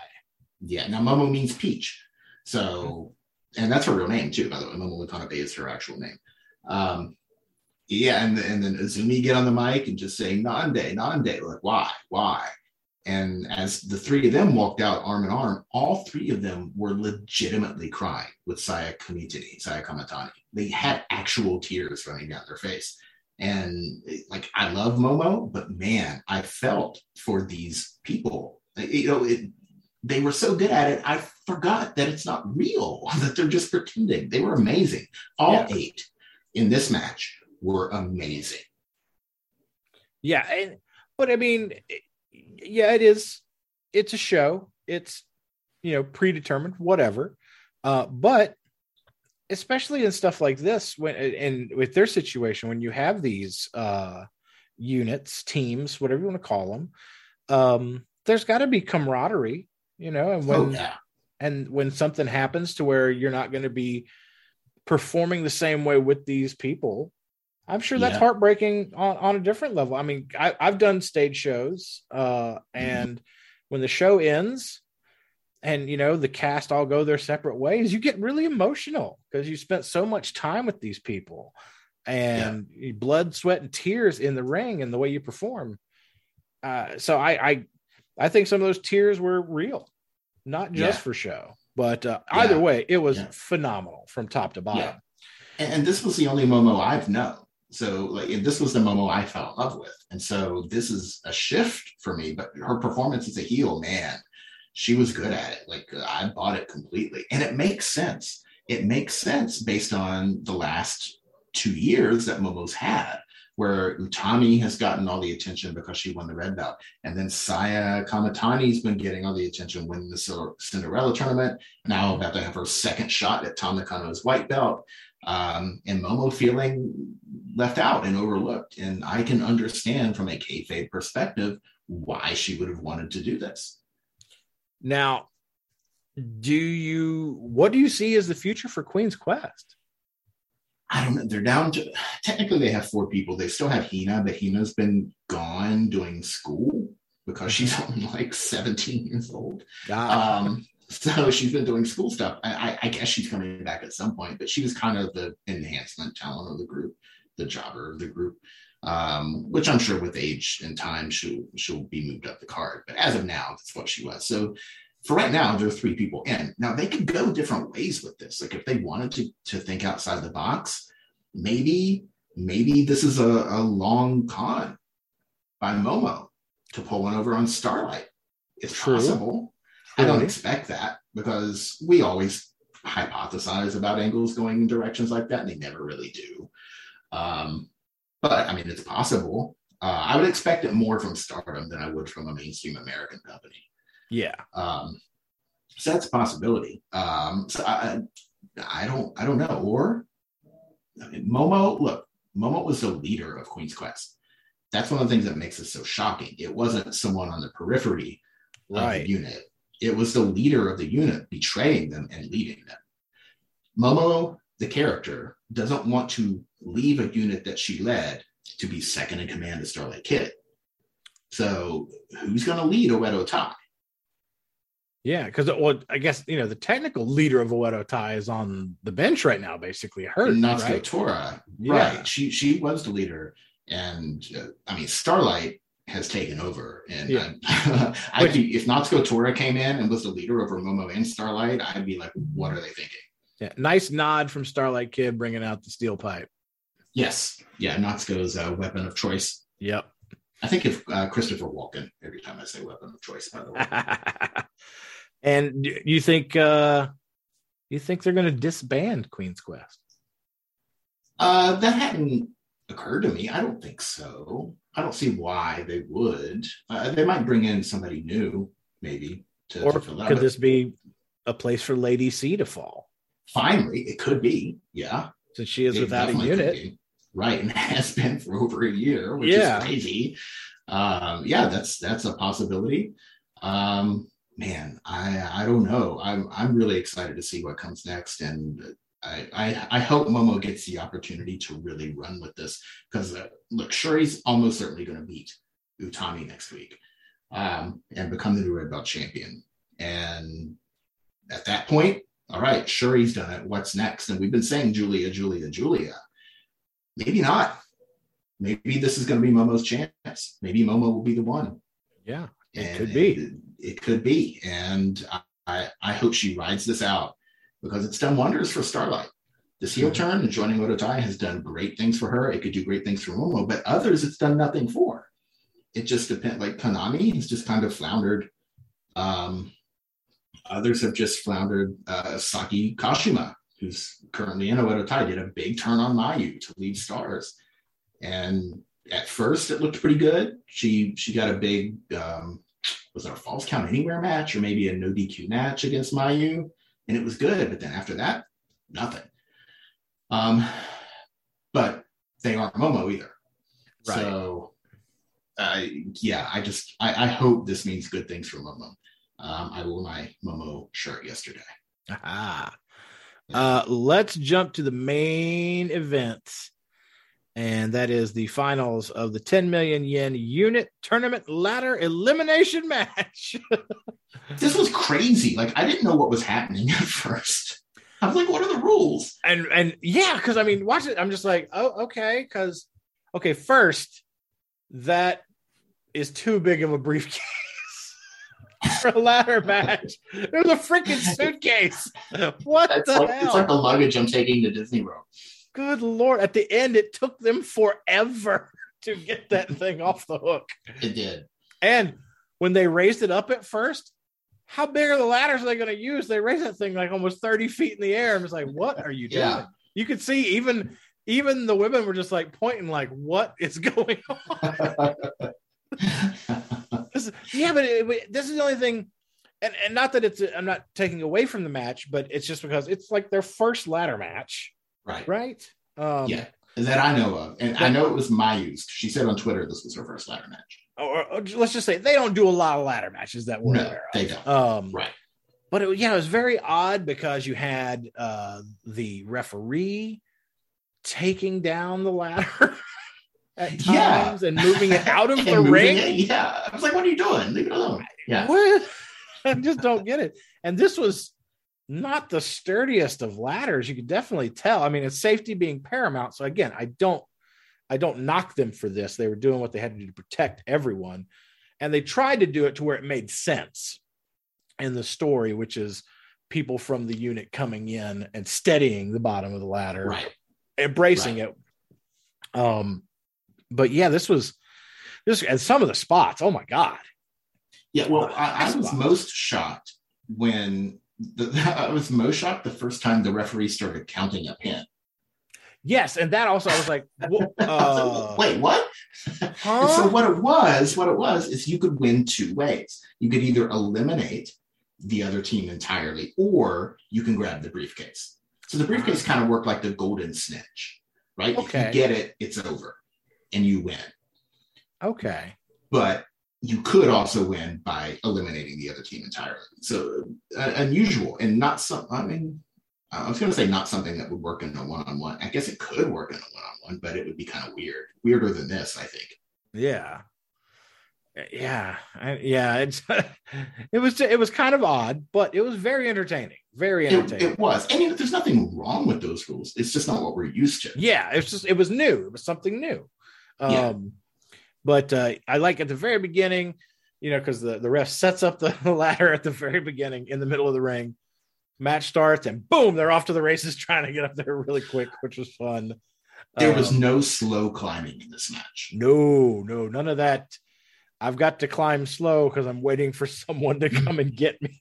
Yeah, now Momo means peach. So, and that's her real name too, by the way. Momo Watanabe is her actual name. And then Azumi get on the mic and just say, "Nande, Nande," like, why? And as the three of them walked out arm in arm, all three of them were legitimately crying with Saya Kamatani. They had actual tears running down their face. And, like, I love Momo, but man, I felt for these people. They were so good at it, I forgot that it's not real, that they're just pretending. They were amazing. All eight in this match were amazing. Yeah, but I mean, yeah, it is. It's a show. It's, predetermined, whatever. But especially in stuff like this, and with their situation, when you have these units, teams, whatever you want to call them, there's got to be camaraderie. And when something happens to where you're not going to be performing the same way with these people, I'm sure that's heartbreaking on a different level. I mean, I've done stage shows, and when the show ends and, the cast all go their separate ways, you get really emotional because you spent so much time with these people and blood, sweat, and tears in the ring and the way you perform. So I think some of those tears were real, not just for show, but either way, it was phenomenal from top to bottom. Yeah. And this was the only Momo I've known. So, this was the Momo I fell in love with. And so this is a shift for me, but her performance as a heel, man, she was good at it. Like, I bought it completely. And it makes sense. It makes sense based on the last 2 years that Momo's had, where Utami has gotten all the attention because she won the red belt. And then Saya Kamatani's been getting all the attention, winning the Cinderella tournament. Now about to have her second shot at Tam Nakano's white belt. And Momo feeling left out and overlooked. And I can understand from a kayfabe perspective why she would have wanted to do this. Now, what do you see as the future for Queen's Quest? I don't know. They're down to, technically they have 4 people. They still have Hina, but Hina's been gone doing school because she's only 17 years old. So she's been doing school stuff. I guess she's coming back at some point, but she was kind of the enhancement talent of the group, the jobber of the group, which I'm sure with age and time, she'll be moved up the card. But as of now, that's what she was. So for right now, there are 3 people in. Now, they could go different ways with this. Like, if they wanted to think outside the box, maybe this is a long con by Momo to pull one over on Starlight. It's possible. I don't expect that because we always hypothesize about angles going in directions like that, and they never really do. But, I mean, it's possible. I would expect it more from Stardom than I would from a mainstream American company. Yeah. So that's a possibility. So I don't know. Or, I mean, Momo was the leader of Queen's Quest. That's one of the things that makes it so shocking. It wasn't someone on the periphery of the unit. It was the leader of the unit betraying them and leading them. Momo, the character, doesn't want to leave a unit that she led to be second in command to Starlight Kid. So who's going to lead Oedo Tai? Yeah, because I guess the technical leader of Oedo Tai is on the bench right now, basically. Her Natsuko Tora, right? She was the leader, and Starlight has taken over. And if Natsuko Tora came in and was the leader over Momo and Starlight, I'd be like, what are they thinking? Yeah, nice nod from Starlight Kid bringing out the steel pipe. Yes, Natsuko's weapon of choice. Yep. I think of Christopher Walken every time I say weapon of choice, by the way. And you think they're going to disband Queen's Quest? That hadn't occurred to me. I don't think so. I don't see why they would. They might bring in somebody new, maybe. Or could this be a place for Lady C to fall? Finally, it could be. Yeah. Since she is without a unit. Right, and has been for over a year, which is crazy. Yeah, that's a possibility. Man, I don't know. I'm really excited to see what comes next, and I hope Momo gets the opportunity to really run with this, because look, Shuri's almost certainly going to beat Utami next week and become the new Red Belt champion. And at that point, all right, Shuri's done it. What's next? And we've been saying Julia. Maybe not. Maybe this is going to be Momo's chance. Maybe Momo will be the one. Yeah, it could be. And I hope she rides this out, because it's done wonders for Starlight. This heel turn and joining Oedo Tai has done great things for her. It could do great things for Momo, but others it's done nothing for. It just depends. Like Konami has just kind of floundered. Others have just floundered. Saki Kashima, who's currently in Oedo Tai, did a big turn on Mayu to lead Stars. And at first it looked pretty good. She got a big, was it a Falls Count Anywhere match or maybe a no DQ match against Mayu? And it was good. But then after that, nothing. But they aren't Momo either. Right. So I hope this means good things for Momo. I wore my Momo shirt yesterday. Aha. Let's jump to the main event, and that is the finals of the 10 million yen unit tournament ladder elimination match. This was crazy. Like, I didn't know what was happening at first. I was like, what are the rules? And yeah, because I mean, watch it. I'm just like, oh, okay. Because, okay, first, that is too big of a briefcase. For a ladder match, it was a freaking suitcase. What hell? It's like the luggage I'm taking to Disney World. Good Lord. At the end, it took them forever to get that thing off the hook. It did. And when they raised it up at first, how big are the ladders they going to use? They raised that thing like almost 30 feet in the air. I'm just like, what are you doing? Yeah. You could see even the women were just like pointing like, what is going on? But this is the only thing, and not that it's, I'm not taking away from the match, but it's just because it's like their first ladder match, right? Yeah, that I know of, and I know it was Mayu's. She said on Twitter this was her first ladder match. Or let's just say they don't do a lot of ladder matches that we're aware of. They don't. Right. But it was very odd because you had the referee taking down the ladder. At times and moving it out of the ring. I was like, what are you doing? Leave it alone. Yeah. What? I just don't get it. And this was not the sturdiest of ladders. You could definitely tell. I mean, it's safety being paramount. So again, I don't knock them for this. They were doing what they had to do to protect everyone. And they tried to do it to where it made sense in the story, which is people from the unit coming in and steadying the bottom of the ladder, embracing it. But yeah, this was and some of the spots. Oh my God! Yeah, well, I was most shocked the first time the referee started counting a pin. Yes, and that also I was like, wait, what? Huh? And so what it was is you could win two ways. You could either eliminate the other team entirely, or you can grab the briefcase. So the briefcase kind of worked like the golden snitch, right? Okay. If you get it, it's over. And you win. Okay. But you could also win by eliminating the other team entirely. So unusual and not something, I mean, I was going to say not something that would work in a one-on-one. I guess it could work in a one-on-one, but it would be kind of weird. Weirder than this, I think. Yeah. Yeah. It was kind of odd, but it was very entertaining. Very entertaining. It was. I mean, there's nothing wrong with those rules. It's just not what we're used to. Yeah. It was new. It was something new. But I like at the very beginning, you know, because the ref sets up the ladder at the very beginning in the middle of the ring. Match starts and boom, they're off to the races trying to get up there really quick, which was fun. There was no slow climbing in this match. No, none of that. I've got to climb slow because I'm waiting for someone to come and get me.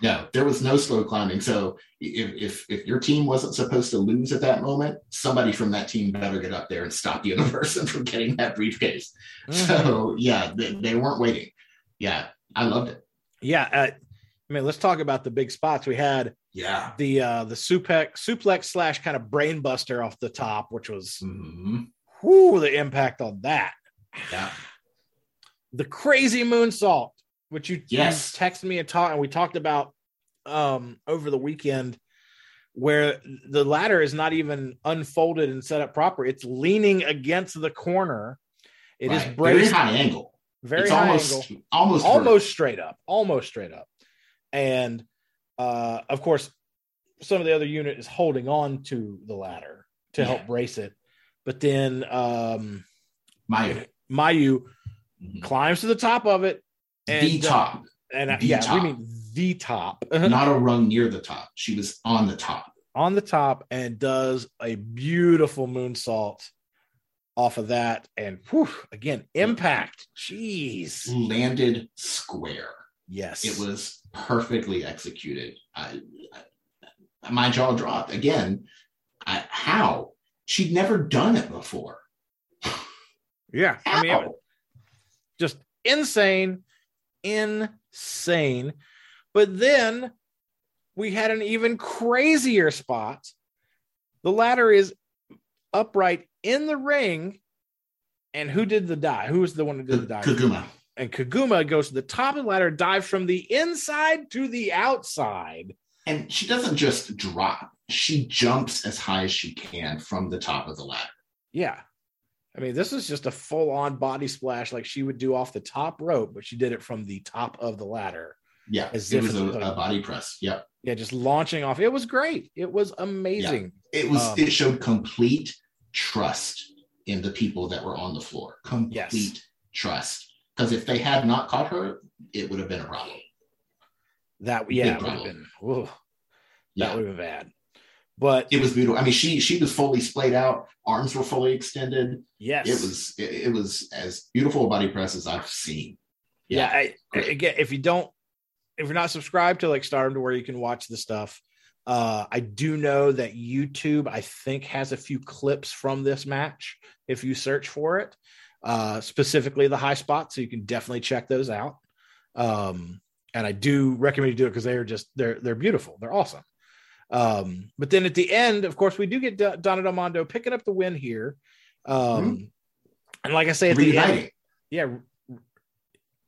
No, there was no slow climbing. So if your team wasn't supposed to lose at that moment, somebody from that team better get up there and stop the other person from getting that briefcase. Mm-hmm. So yeah, they weren't waiting. Yeah, I loved it. Yeah, I mean, let's talk about the big spots we had. Yeah, the suplex slash kind of brain buster off the top, which was whoo, the impact on that. Yeah. The crazy moonsault, which you texted me and we talked about over the weekend, where the ladder is not even unfolded and set up proper. It's leaning against the corner. It is braced. Very high angle. Almost straight up. And, of course, some of the other unit is holding on to the ladder to help brace it. But then Mayu climbs to the top of it. And, the top. We mean the top. Not a rung near the top. She was on the top. On the top, and does a beautiful moonsault off of that. And whew, again, impact. Jeez. Landed square. Yes. It was perfectly executed. My jaw dropped. Again, how? She'd never done it before. Yeah. How? I mean, it was just insane. But then we had an even crazier spot. The ladder is upright in the ring. And who did the dive? Who was the one who did the dive? Koguma. And Koguma goes to the top of the ladder, dives from the inside to the outside. And she doesn't just drop. She jumps as high as she can from the top of the ladder. Yeah. I mean, this is just a full-on body splash like she would do off the top rope, but she did it from the top of the ladder. Yeah, it was a body press. Yeah. Yeah, just launching off. It was great. It was amazing. Yeah. It was. It showed complete trust in the people that were on the floor. Complete trust. Because if they had not caught her, it would have been a problem. That would have been bad. But it was beautiful. I mean, she was fully splayed out. Arms were fully extended. Yes. It was as beautiful a body press as I've seen. Yeah. Again, if you're not subscribed to like Stardom to where you can watch the stuff, I do know that YouTube, I think, has a few clips from this match if you search for it, specifically the high spots. So you can definitely check those out. And I do recommend you do it because they are just, they're beautiful. They're awesome. But then at the end, of course, we do get Donna Del Mondo picking up the win here. And like I say, at reuniting. The end,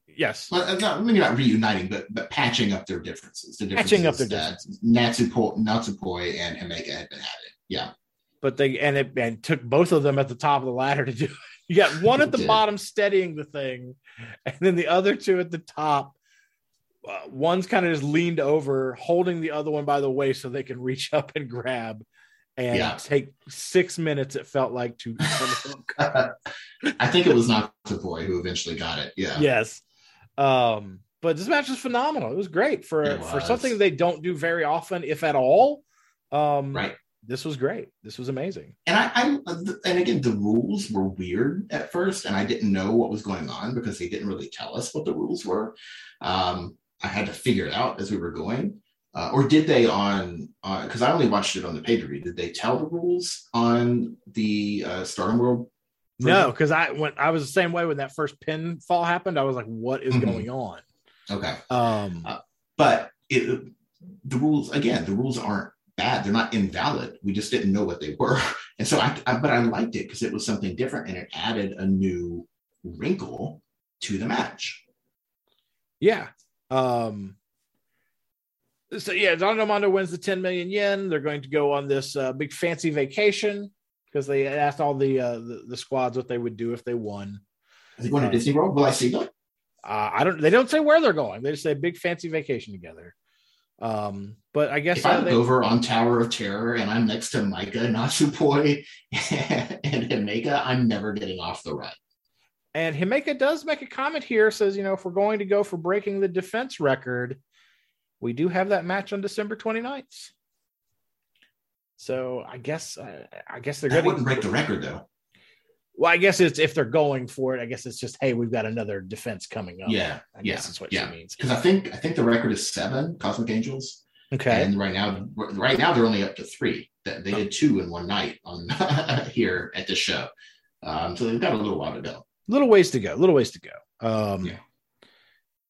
yes. Well, maybe not reuniting, but patching up their differences. Natsupoi and Himeka had been at it. Yeah. But it took both of them at the top of the ladder to do it. You got one at the bottom steadying the thing, and then the other two at the top. One's kind of just leaned over, holding the other one by the waist so they can reach up and grab, and take 6 minutes. It felt like to. I think it was Natsupoi who eventually got it. Yeah. Yes. But this match was phenomenal. It was great for something they don't do very often, if at all. Right. This was great. This was amazing. And I again, the rules were weird at first, and I didn't know what was going on because they didn't really tell us what the rules were. I had to figure it out as we were going. Or did they because I only watched it on the pay-per-view. Did they tell the rules on the Stardom World? No, because I was the same way when that first pinfall happened. I was like, what is going on? Okay. But the rules aren't bad. They're not invalid. We just didn't know what they were. And so I liked it because it was something different and it added a new wrinkle to the match. Yeah. Donna Del Mondo wins the 10 million yen. They're going to go on this big fancy vacation because they asked all the squads what they would do if they won. Are they going to Disney World? Will I see them? They don't say where they're going. They just say big fancy vacation together. But I guess if I look over on Tower of Terror and I'm next to Micah Natsupoi and Himeka, I'm never getting off the ride. And Himeka does make a comment here, says, if we're going to go for breaking the defense record, we do have that match on December 29th. So I guess they're going to... That wouldn't break the record, though. Well, I guess it's if they're going for it. I guess it's just, hey, we've got another defense coming up. Yeah, I guess that's what she means. Because I think the record is 7 Cosmic Angels. Okay. And right now they're only up to 3. They did 2 in one night on here at the show. So they've got a little while to go. Little ways to go.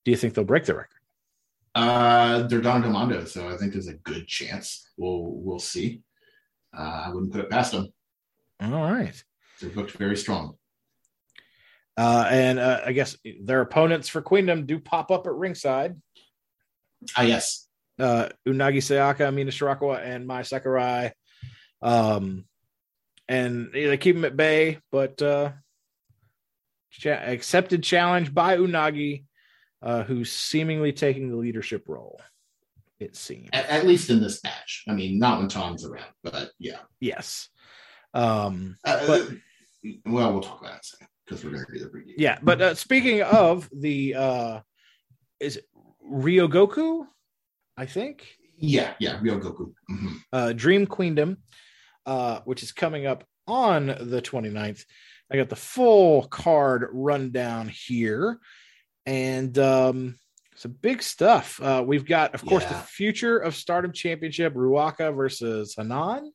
Do you think they'll break the record? They're Donna Del Mondo, so I think there's a good chance. We'll see. I wouldn't put it past them. All right. They're booked very strong. And I guess their opponents for Queendom do pop up at ringside. Yes. Unagi Sayaka, Mina Shirakawa, and Mai Sakurai. And they keep them at bay, but accepted challenge by Unagi, who's seemingly taking the leadership role, it seems. At least in this match. I mean, not when Tom's around, but yeah. Yes. But we'll talk about it in a second because we're going to do the preview. Yeah, but speaking of the, is it Ryogoku? I think. Yeah, Ryogoku. Mm-hmm. Dream Queendom, which is coming up on the 29th. I got the full card rundown here, and some big stuff. We've got, of course, the future of Stardom Championship, Ruaka versus Hanan.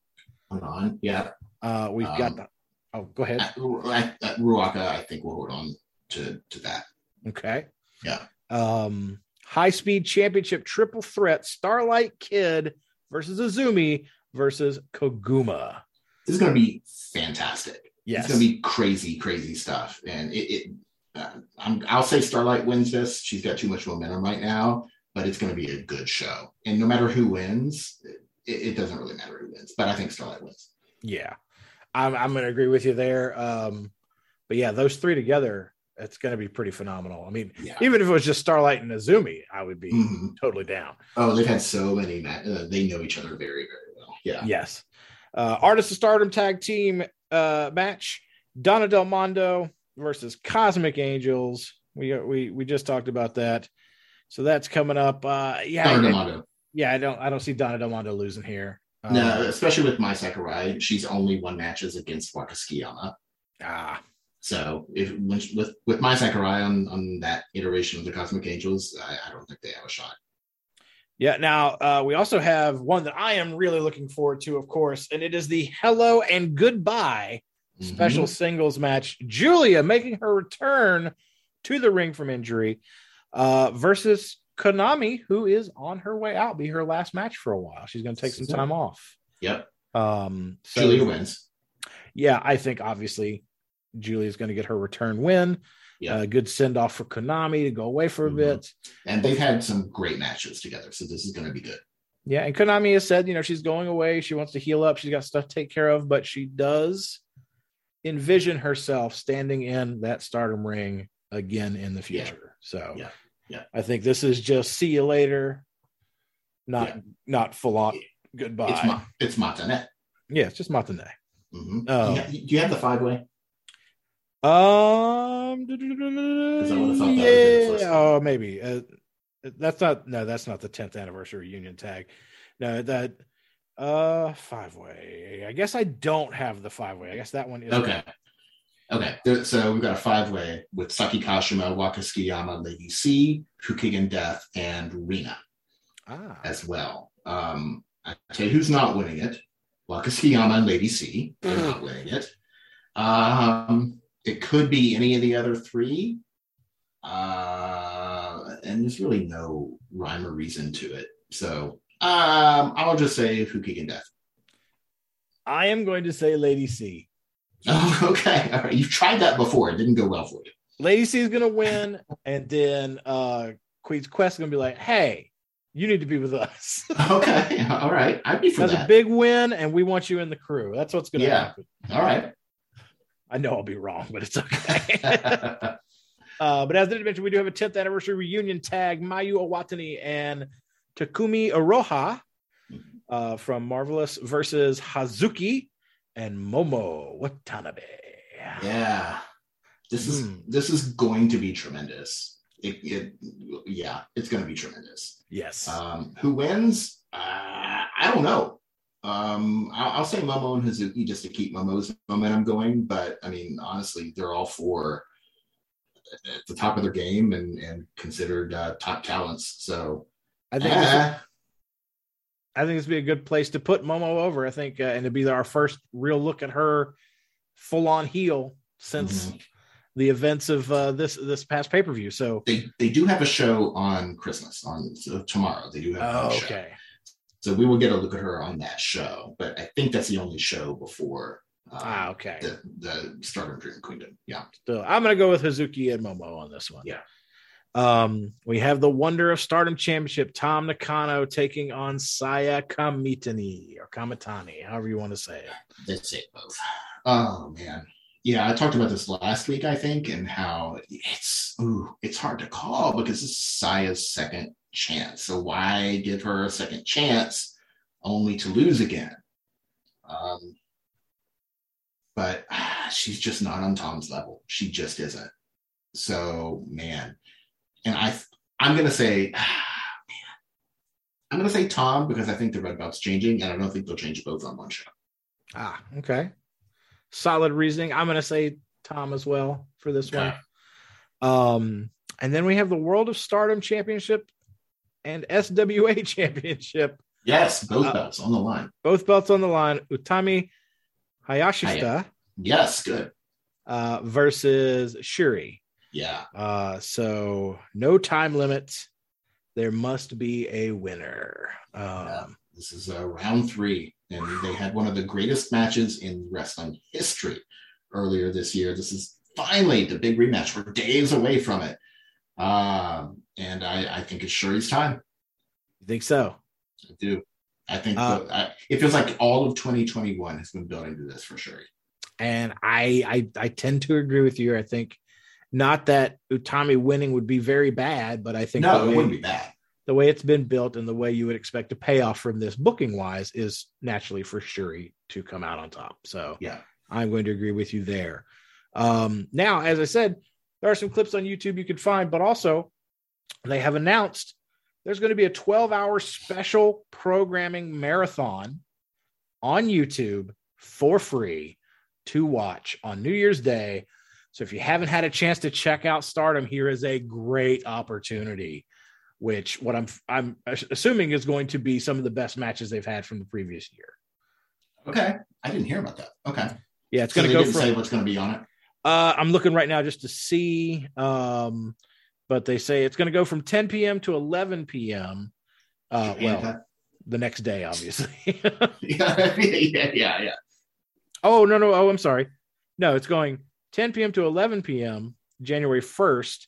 Hanan, yeah. We've got the... Oh, go ahead. Ruaka, I think we'll hold on to that. Okay. Yeah. High-speed championship triple threat, Starlight Kid versus Azumi versus Koguma. This is going to be fantastic. Yes. It's going to be crazy, crazy stuff. And I'll say Starlight wins this. She's got too much momentum right now, but it's going to be a good show. And no matter who wins, it doesn't really matter who wins, but I think Starlight wins. Yeah. I'm going to agree with you there. But yeah, those three together, it's going to be pretty phenomenal. I mean, even if it was just Starlight and Azumi, I would be totally down. Oh, they've had so many. They know each other very, very well. Yeah. Yes. Artists of Stardom tag team match. Donna Del Mondo versus Cosmic Angels. We just talked about that. So that's coming up. Donna Del Mondo. Yeah, I don't see Donna Del Mondo losing here. No, especially with Mai Sakurai, she's only won matches against Wakaskiyama. So with Mai Sakurai on that iteration of the Cosmic Angels, I don't think they have a shot. Yeah. Now we also have one that I am really looking forward to, of course, and it is the Hello and Goodbye special singles match. Julia making her return to the ring from injury versus Konami, who is on her way out, be her last match for a while. She's going to take some time off. Yep. So Julia wins. Yeah, I think obviously Julia's going to get her return win. Yeah, good send off for Konami to go away for a bit. And they've had some great matches together, so this is going to be good. Yeah, and Konami has said, she's going away. She wants to heal up. She's got stuff to take care of, but she does envision herself standing in that Stardom ring again in the future. Yeah. So. Yeah. Yeah, I think this is just see you later, not full on goodbye. It's Matane. Yeah, it's just Matane. Mm-hmm. Do you have the 5-way? Maybe. That's not the 10th anniversary union tag. No, that 5-way. I guess I don't have the 5-way. I guess that one is okay. Okay, so we've got a 5-way with Saki Kashima, Wakaskiyama, Lady C, Hukigen Death, and Rina as well. I tell you who's not winning it. Wakaskiyama and Lady C, they're not winning it. It could be any of the other three. And there's really no rhyme or reason to it. So I'll just say Hukigen Death. I am going to say Lady C. Oh, okay. All right. You've tried that before. It didn't go well for you. Lady C is going to win, and then Queen's Quest is going to be like, hey, you need to be with us. Okay. All right. I'd be for that. That's a big win, and we want you in the crew. That's what's going to happen. All right. I know I'll be wrong, but it's okay. But as I mentioned, we do have a 10th anniversary reunion tag, Mayu Iwatani and Takumi Aroha from Marvelous versus Hazuki and Momo Watanabe. Yeah, this is going to be tremendous. It's going to be tremendous. Yes. Who wins? I don't know. I'll say Momo and Hazuki just to keep Momo's momentum going, but I mean, honestly, they're all four at the top of their game and considered top talents. So I think this would be a good place to put Momo over, I think, and it'd be our first real look at her full-on heel since the events of this past pay-per-view. So they do have a show on Christmas, on tomorrow. They do have a show. Okay. So we will get a look at her on that show, but I think that's the only show before the Stardom Dream Kingdom. Yeah. So I'm going to go with Hazuki and Momo on this one. Yeah. We have the Wonder of Stardom Championship, Tam Nakano taking on Saya Kamitani, however you want to say it. Let's say it both. Oh, man. Yeah, I talked about this last week, I think, and how it's hard to call because it's Saya's second chance. So why give her a second chance only to lose again? But she's just not on Tom's level. She just isn't. So, man. And I'm going to say Tom, because I think the red belt's changing and I don't think they'll change both on one show. Ah, okay. Solid reasoning. I'm going to say Tom as well for this one. And then we have the World of Stardom Championship and SWA Championship. Yes, both belts on the line. Both belts on the line. Utami Hayashita. Yes, good. Versus Shuri. Yeah. So no time limits. There must be a winner. This is round three, and they had one of the greatest matches in wrestling history earlier this year. This is finally the big rematch. We're days away from it. And I think it's Shuri's time. You think so? I do. I think it feels like all of 2021 has been building to this for Shuri. And I tend to agree with you. I think not that Utami winning would be very bad, but I think it wouldn't be bad. The way it's been built and the way you would expect a payoff from this booking wise is naturally for Shuri to come out on top. So yeah, I'm going to agree with you there. Now, as I said, there are some clips on YouTube you can find, but also they have announced there's going to be a 12-hour special programming marathon on YouTube for free to watch on New Year's Day. So if you haven't had a chance to check out Stardom, here is a great opportunity, which what I'm assuming is going to be some of the best matches they've had from the previous year. Okay. I didn't hear about that. Okay. Yeah, it's going to go for say what's going to be on it. I'm looking right now just to see, but they say it's going to go from 10 p.m. to 11 p.m. The next day, obviously. Yeah. Oh, no. Oh, I'm sorry. No, it's going 10 p.m. to 11 p.m. January 1st.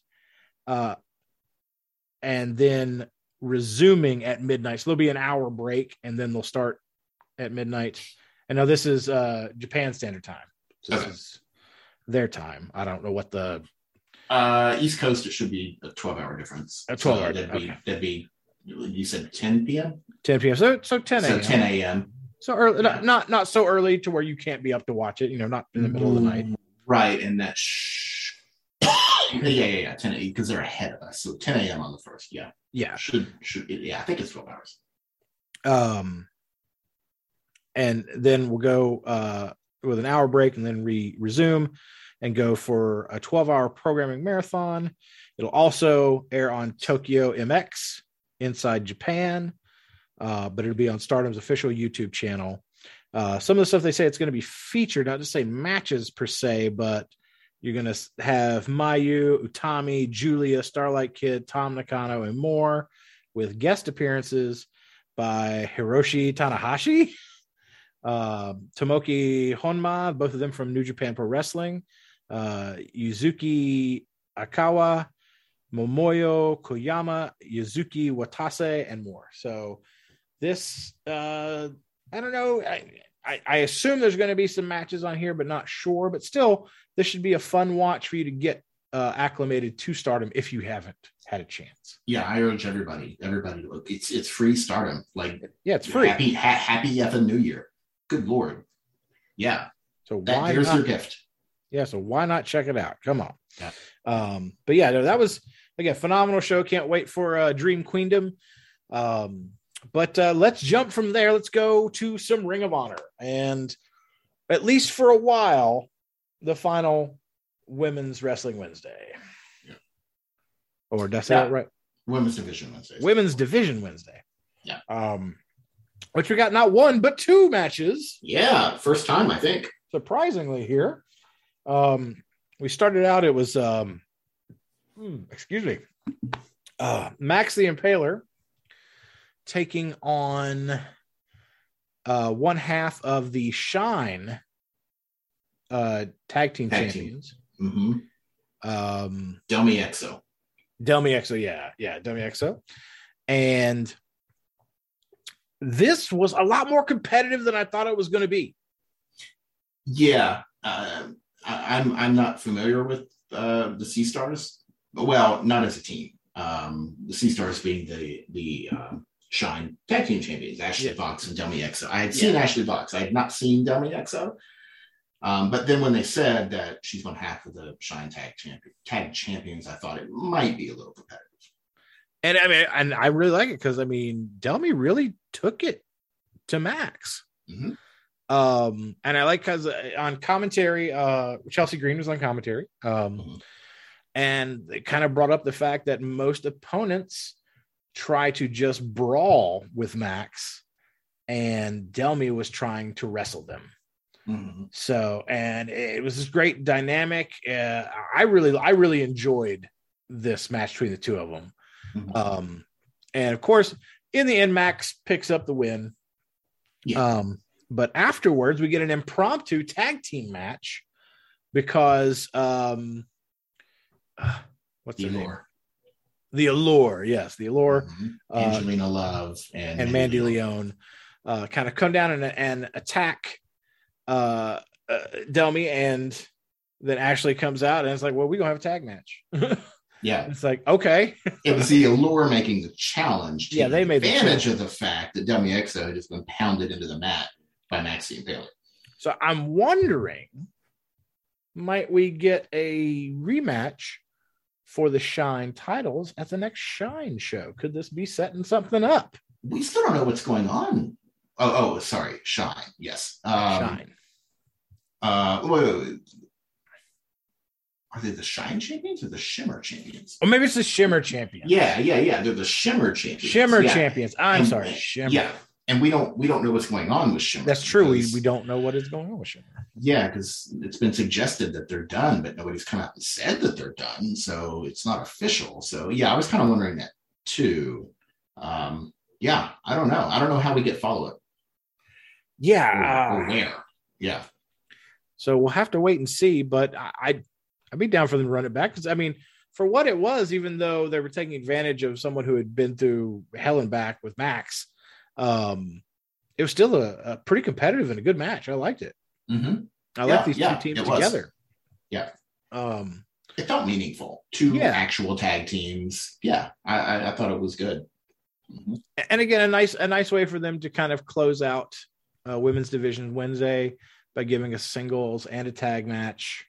And then resuming at midnight. So there'll be an hour break, and then they'll start at midnight. And now this is Japan Standard Time. So this is their time. I don't know what the East Coast. It should be a 12-hour difference. A 12-hour difference. That'd be. You said 10 p.m. 10 p.m. So 10 a.m. So 10 a.m. So early, yeah. not so early to where you can't be up to watch it. You know, not in the middle of the night. Right, and that's. Yeah, 10 a.m. because they're ahead of us. So 10 a.m. on the first, yeah. Should I think it's 12 hours. And then we'll go with an hour break and then resume and go for a 12-hour programming marathon. It'll also air on Tokyo MX inside Japan, but it'll be on Stardom's official YouTube channel. Some of the stuff they say it's going to be featured, not just say matches per se, but you're going to have Mayu, Utami, Julia, Starlight Kid, Tam Nakano, and more, with guest appearances by Hiroshi Tanahashi, Tomoki Honma, both of them from New Japan Pro Wrestling, Yuzuki Akawa, Momoyo Koyama, Yuzuki Watase, and more. So this, I don't know. I assume there's going to be some matches on here, but not sure. But still, this should be a fun watch for you to get acclimated to Stardom if you haven't had a chance. Yeah, I urge everybody to look. It's free Stardom. Like, yeah, it's free. Happy effing New Year. Good Lord. Yeah. So here's your gift. Yeah. So why not check it out? Come on. Yeah. But yeah, no, that was again phenomenal show. Can't wait for Dream Queendom. But let's jump from there. Let's go to some Ring of Honor. And at least for a while, the final Women's Wrestling Wednesday. Yeah. Or did I say that right? Women's Division Wednesday. Women's Division Wednesday. Yeah. Which we got not one, but two matches. Yeah. First time, I think. Surprisingly here. We started out, it was, Max the Impaler taking on one half of the Shine tag team champions. Team. Mm-hmm. Delmi Exo. Yeah. Delmi Exo. And this was a lot more competitive than I thought it was going to be. Yeah. I'm not familiar with the Sea Stars. Well, not as a team. The Sea Stars being the Shine tag team champions, Ashley Vox and Delmi Exo. I had seen Ashley Vox. I had not seen Delmi Exo. But then when they said that she's one half of the Shine tag champions, I thought it might be a little competitive. And I mean, and I really like it because I mean, Delmi really took it to Max. Mm-hmm. And I like because on commentary, Chelsea Green was on commentary, mm-hmm. and it kind of brought up the fact that most opponents try to just brawl with Max, and Delmi was trying to wrestle them. Mm-hmm. So, and it was this great dynamic. I really enjoyed this match between the two of them. Mm-hmm. And of course, in the end, Max picks up the win. Yeah. But afterwards, we get an impromptu tag team match because what's the name? The Allure, yes, the Allure. Mm-hmm. Angelina Love and Mandy Leon kind of come down and attack Delmi, and then Ashley comes out and it's like, well, we're gonna have a tag match. Yeah, it's like, okay. It was the Allure making the challenge. Yeah, they made advantage of the fact that Delmi Exo had just been pounded into the mat by Maxine Bailey. So I'm wondering, might we get a rematch for the Shine titles at the next Shine show? Could this be setting something up? We still don't know what's going on. Oh, sorry, Shine. Yes, Shine. Wait. Are they the Shine champions or the Shimmer champions? Or maybe it's the Shimmer champions. Yeah. They're the Shimmer champions. Shimmer. Yeah. And we don't know what's going on with Shimmer. That's true. We don't know what is going on with Shimmer. Yeah, because it's been suggested that they're done, but nobody's come out and said that they're done, so it's not official. So yeah, I was kind of wondering that too. Yeah, I don't know. I don't know how we get follow up. Yeah, or where? Yeah. So we'll have to wait and see. But I'd be down for them to run it back because I mean, for what it was, even though they were taking advantage of someone who had been through hell and back with Max. It was still a pretty competitive and a good match. I liked it. Mm-hmm. I like these two teams together. Yeah. It felt meaningful. Two actual tag teams. Yeah. I thought it was good. Mm-hmm. And again, a nice way for them to kind of close out Women's Division Wednesday by giving us singles and a tag match.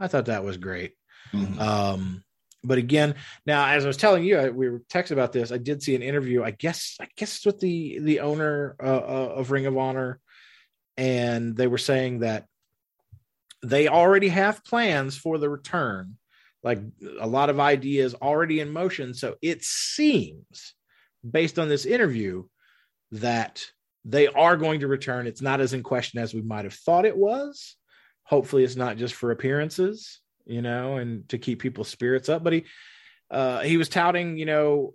I thought that was great. Mm-hmm. But again, now, as I was telling you, we were texting about this. I did see an interview, I guess it's with the owner of Ring of Honor. And they were saying that they already have plans for the return, like a lot of ideas already in motion. So it seems, based on this interview, that they are going to return. It's not as in question as we might have thought it was. Hopefully it's not just for appearances. You know, and to keep people's spirits up, but he was touting, you know,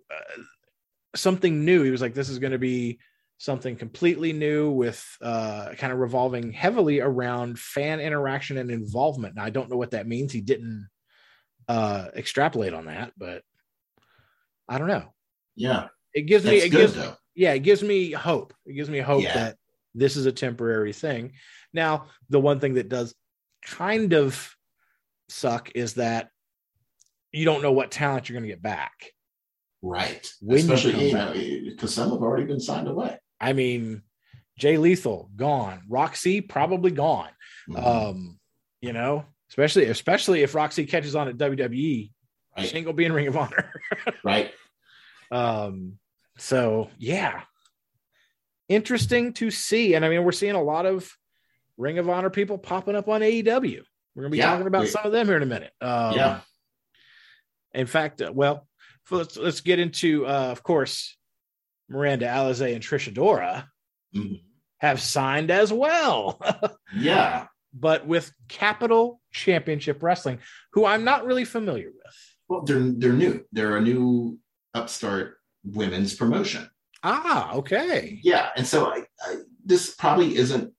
something new. He was like, this is going to be something completely new with kind of revolving heavily around fan interaction and involvement. Now, I don't know what that means. He didn't extrapolate on that, but I don't know. Yeah. It gives me hope. It gives me hope that this is a temporary thing. Now, the one thing that does kind of suck is that you don't know what talent you're going to get back, right? Especially because some have already been signed away. I mean, Jay Lethal gone, Roxy probably gone. Mm-hmm. You know, especially if Roxy catches on at WWE, she ain't gonna be in Ring of Honor, right? So yeah, interesting to see. And I mean, we're seeing a lot of Ring of Honor people popping up on AEW. We're going to be talking about some of them here in a minute. In fact, well, let's get into, of course, Miranda Alizé and Trish Adora have signed as well. But with Capital Championship Wrestling, who I'm not really familiar with. Well, they're new. They're a new upstart women's promotion. Ah, okay. Yeah, and so I this probably isn't,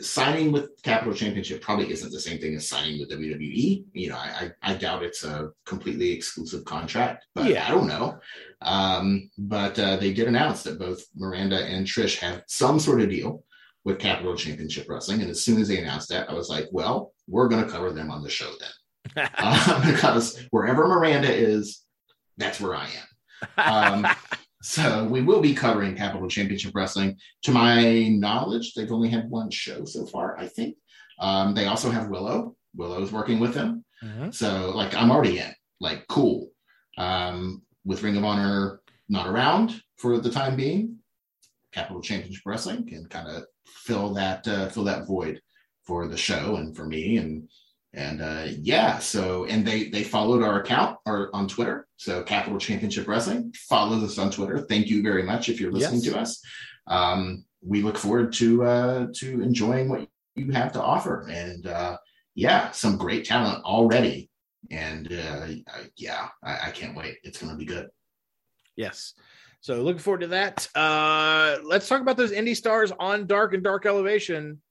signing with Capital Championship probably isn't the same thing as signing with WWE. You know, I doubt it's a completely exclusive contract, but I don't know. But they did announce that both Miranda and Trish have some sort of deal with Capital Championship Wrestling. And as soon as they announced that, I was like, well, we're going to cover them on the show then. Because wherever Miranda is, that's where I am. So we will be covering Capital Championship Wrestling. To my knowledge, they've only had one show so far, I think. They also have Willow. Willow's working with them. So, like, I'm already in. Like, cool. With Ring of Honor not around for the time being, Capital Championship Wrestling can kind of fill that void for the show and for me. And they followed our account or on Twitter. So Capital Championship Wrestling follows us on Twitter. Thank you very much if you're listening to us. We look forward to enjoying what you have to offer, and some great talent already. And I can't wait. It's going to be good. Yes. So looking forward to that. Let's talk about those indie stars on Dark and Dark Elevation.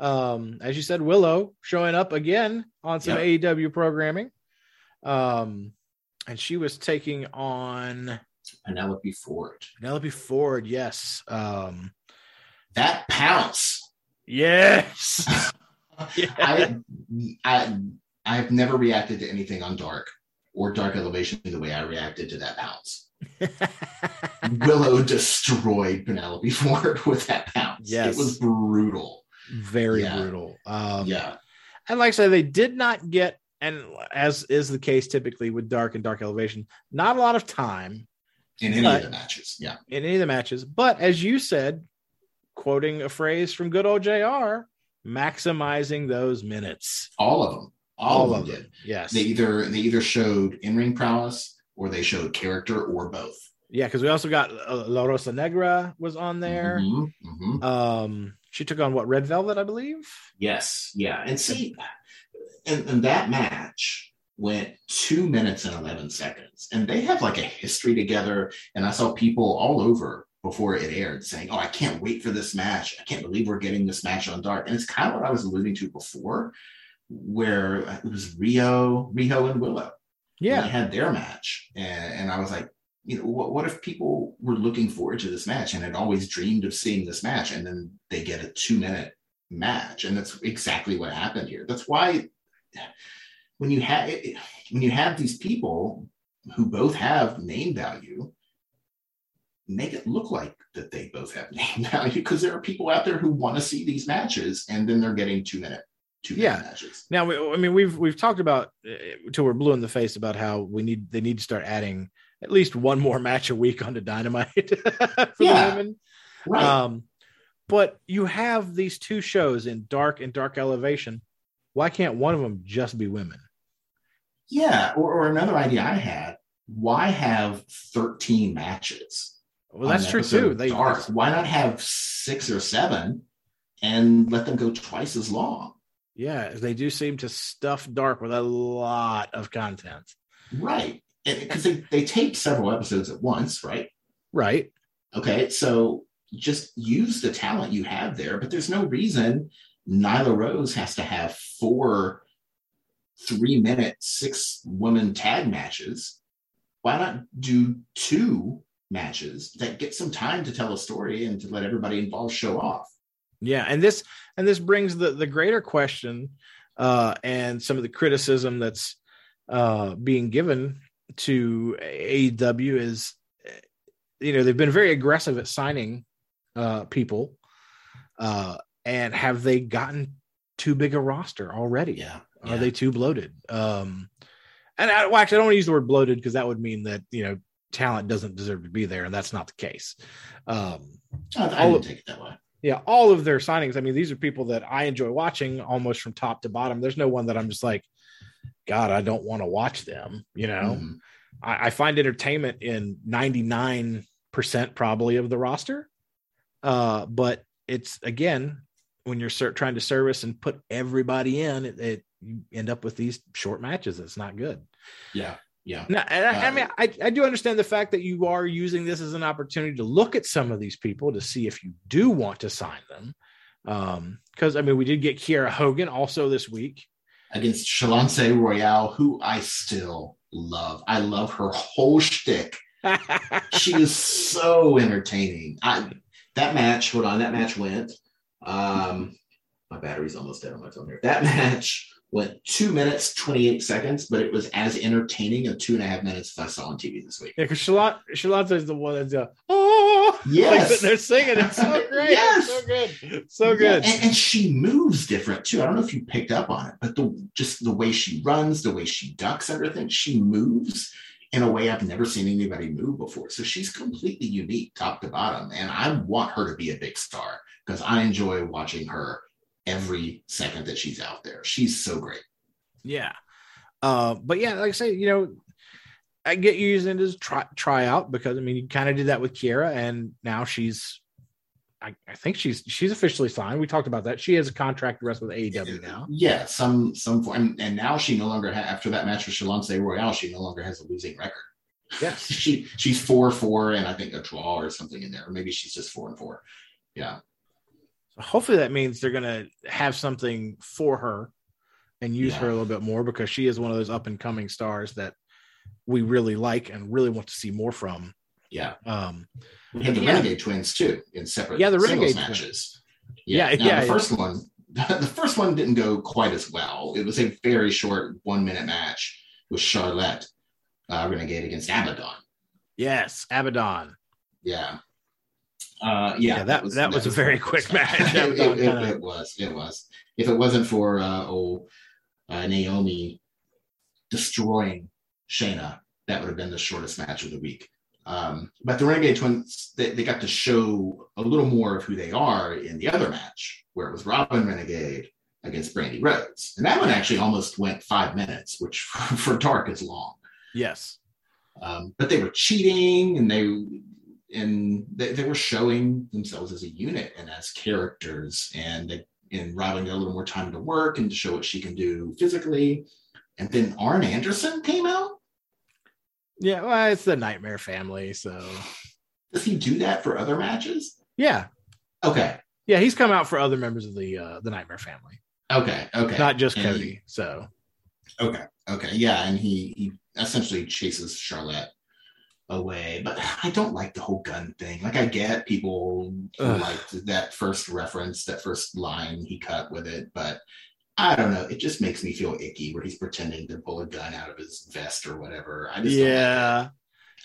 As you said, Willow showing up again on some AEW programming. And she was taking on Penelope Ford. Penelope Ford, yes. That pounce. Yes. I've never reacted to anything on Dark or Dark Elevation the way I reacted to that pounce. Willow destroyed Penelope Ford with that pounce. Yes. It was brutal. Very brutal. And like I said, they did not get, and as is the case typically with Dark and Dark Elevation, not a lot of time in any of the matches. But as you said, quoting a phrase from good old JR, maximizing those minutes. All of them. Yes. They either showed in-ring prowess or they showed character or both. Yeah, because we also got La Rosa Negra was on there. She took on Red Velvet, I believe? Yes, yeah. And see, and that match went 2 minutes and 11 seconds. And they have like a history together. And I saw people all over before it aired saying, oh, I can't wait for this match. I can't believe we're getting this match on Dark. And it's kind of what I was alluding to before, where it was Riho and Willow. Yeah. They had their match. And I was like, you know, what if people were looking forward to this match and had always dreamed of seeing this match, and then they get a 2-minute match? And that's exactly what happened here. That's why when you have these people who both have name value, make it look like that they both have name value, because there are people out there who want to see these matches, and then they're getting 2-minute matches. Now, I mean, we've talked about till we're blue in the face about how they need to start adding at least one more match a week onto Dynamite for the women. Right. But you have these two shows in Dark and Dark Elevation. Why can't one of them just be women? Yeah. Or another idea I had, why have 13 matches? Well, that's true too. Why not have 6 or 7 and let them go twice as long? Yeah. They do seem to stuff Dark with a lot of content. Right. Because they tape several episodes at once, right? Right. Okay, so just use the talent you have there, but there's no reason Nyla Rose has to have 4 3-minute 6-woman tag matches. Why not do 2 matches that get some time to tell a story and to let everybody involved show off? Yeah, and this brings the greater question and some of the criticism that's being given to AEW is, you know, they've been very aggressive at signing people, and have they gotten too big a roster already? Are they too bloated? And I don't want to use the word bloated, because that would mean that, you know, talent doesn't deserve to be there, and that's not the case. I wouldn't take it that way. Yeah, all of their signings, I mean, these are people that I enjoy watching almost from top to bottom. There's no one that I'm just like, God, I don't want to watch them, you know? Mm-hmm. I find entertainment in 99% probably of the roster. But it's, again, when you're trying to service and put everybody in, you end up with these short matches. It's not good. Yeah. Yeah. No, and I mean, I do understand the fact that you are using this as an opportunity to look at some of these people to see if you do want to sign them. Because, I mean, we did get Kiera Hogan also this week against Chalance Royale, who I still love. I love her whole shtick. She is so entertaining. That match went. My battery's almost dead on my phone here. That match went 2 minutes, 28 seconds, but it was as entertaining a 2.5 minutes as I saw on TV this week. Yeah, because Shalanta is the one that's oh, yes, like, they're singing. It's so great. Yes, it's so good, so good. Yeah, and she moves different too. I don't know if you picked up on it, but just the way she runs, the way she ducks everything, she moves in a way I've never seen anybody move before. So she's completely unique, top to bottom, and I want her to be a big star because I enjoy watching her every second that she's out there. She's so great. Yeah. But yeah, like I say, you know, I get you using it as tryout because I mean, you kind of did that with Kiera, and now she's, I think she's officially signed. We talked about that. She has a contract to wrestle with AEW now. Yeah. Some form. And now she no longer after that match with Chalance Royale, she no longer has a losing record. Yes. She's 4-4 and I think a draw or something in there. Or maybe she's just 4-4. Yeah. Hopefully that means they're going to have something for her and use her a little bit more, because she is one of those up and coming stars that we really like and really want to see more from. Yeah. We had the Renegade Twins too in separate the Renegade matches. Yeah. The first one didn't go quite as well. It was a very short 1 minute match with Charlotte Renegade against Abaddon. Yes. Abaddon. Yeah. That was a very quick match. It was. If it wasn't for Naomi destroying Shayna, that would have been the shortest match of the week. But the Renegade Twins, they got to show a little more of who they are in the other match, where it was Robin Renegade against Brandy Rhodes, and that one actually almost went 5 minutes, which for dark is long. Yes, but they were cheating, and they were showing themselves as a unit and as characters, and Robin got a little more time to work and to show what she can do physically. And then Arn Anderson came out. Yeah, well, it's the Nightmare Family, so does he do that for other matches? Yeah. Okay. Yeah, he's come out for other members of the Nightmare Family. Okay. Not just and Cody. Okay. Yeah, and he essentially chases Charlotte away, but I don't like the whole gun thing. Like, I get people who liked that first reference, that first line he cut with it, but I don't know. It just makes me feel icky where he's pretending to pull a gun out of his vest or whatever. I just don't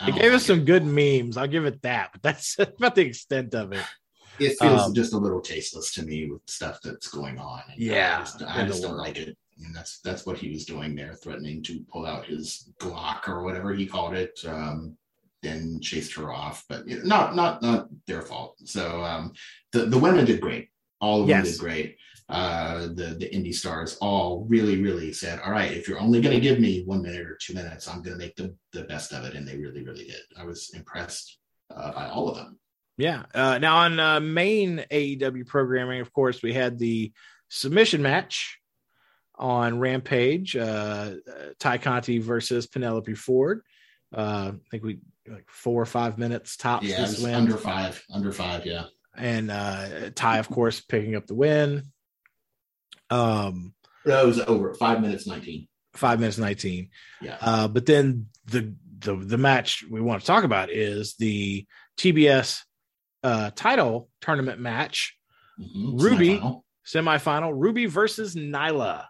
like it. It gave us some good memes. I'll give it that, but that's about the extent of it. It feels just a little tasteless to me with stuff that's going on. Yeah, I just don't like it. And that's what he was doing there, threatening to pull out his Glock or whatever he called it. Then chased her off, but not their fault. So the women did great. All of them did great. The indie stars all really, really said, all right, if you're only going to give me 1 minute or 2 minutes, I'm going to make the best of it. And they really, really did. I was impressed by all of them. Yeah. Now on main AEW programming, of course, we had the submission match on Rampage, Ty Conti versus Penelope Ford. I think we 4 or 5 minutes tops. Yeah, this win. Under five. Yeah. And Ty, of course, picking up the win. That was over 5 minutes, 19. 5 minutes, 19. Yeah. But then the match we want to talk about is the TBS title tournament match. Mm-hmm. Ruby semifinal. Ruby versus Nyla.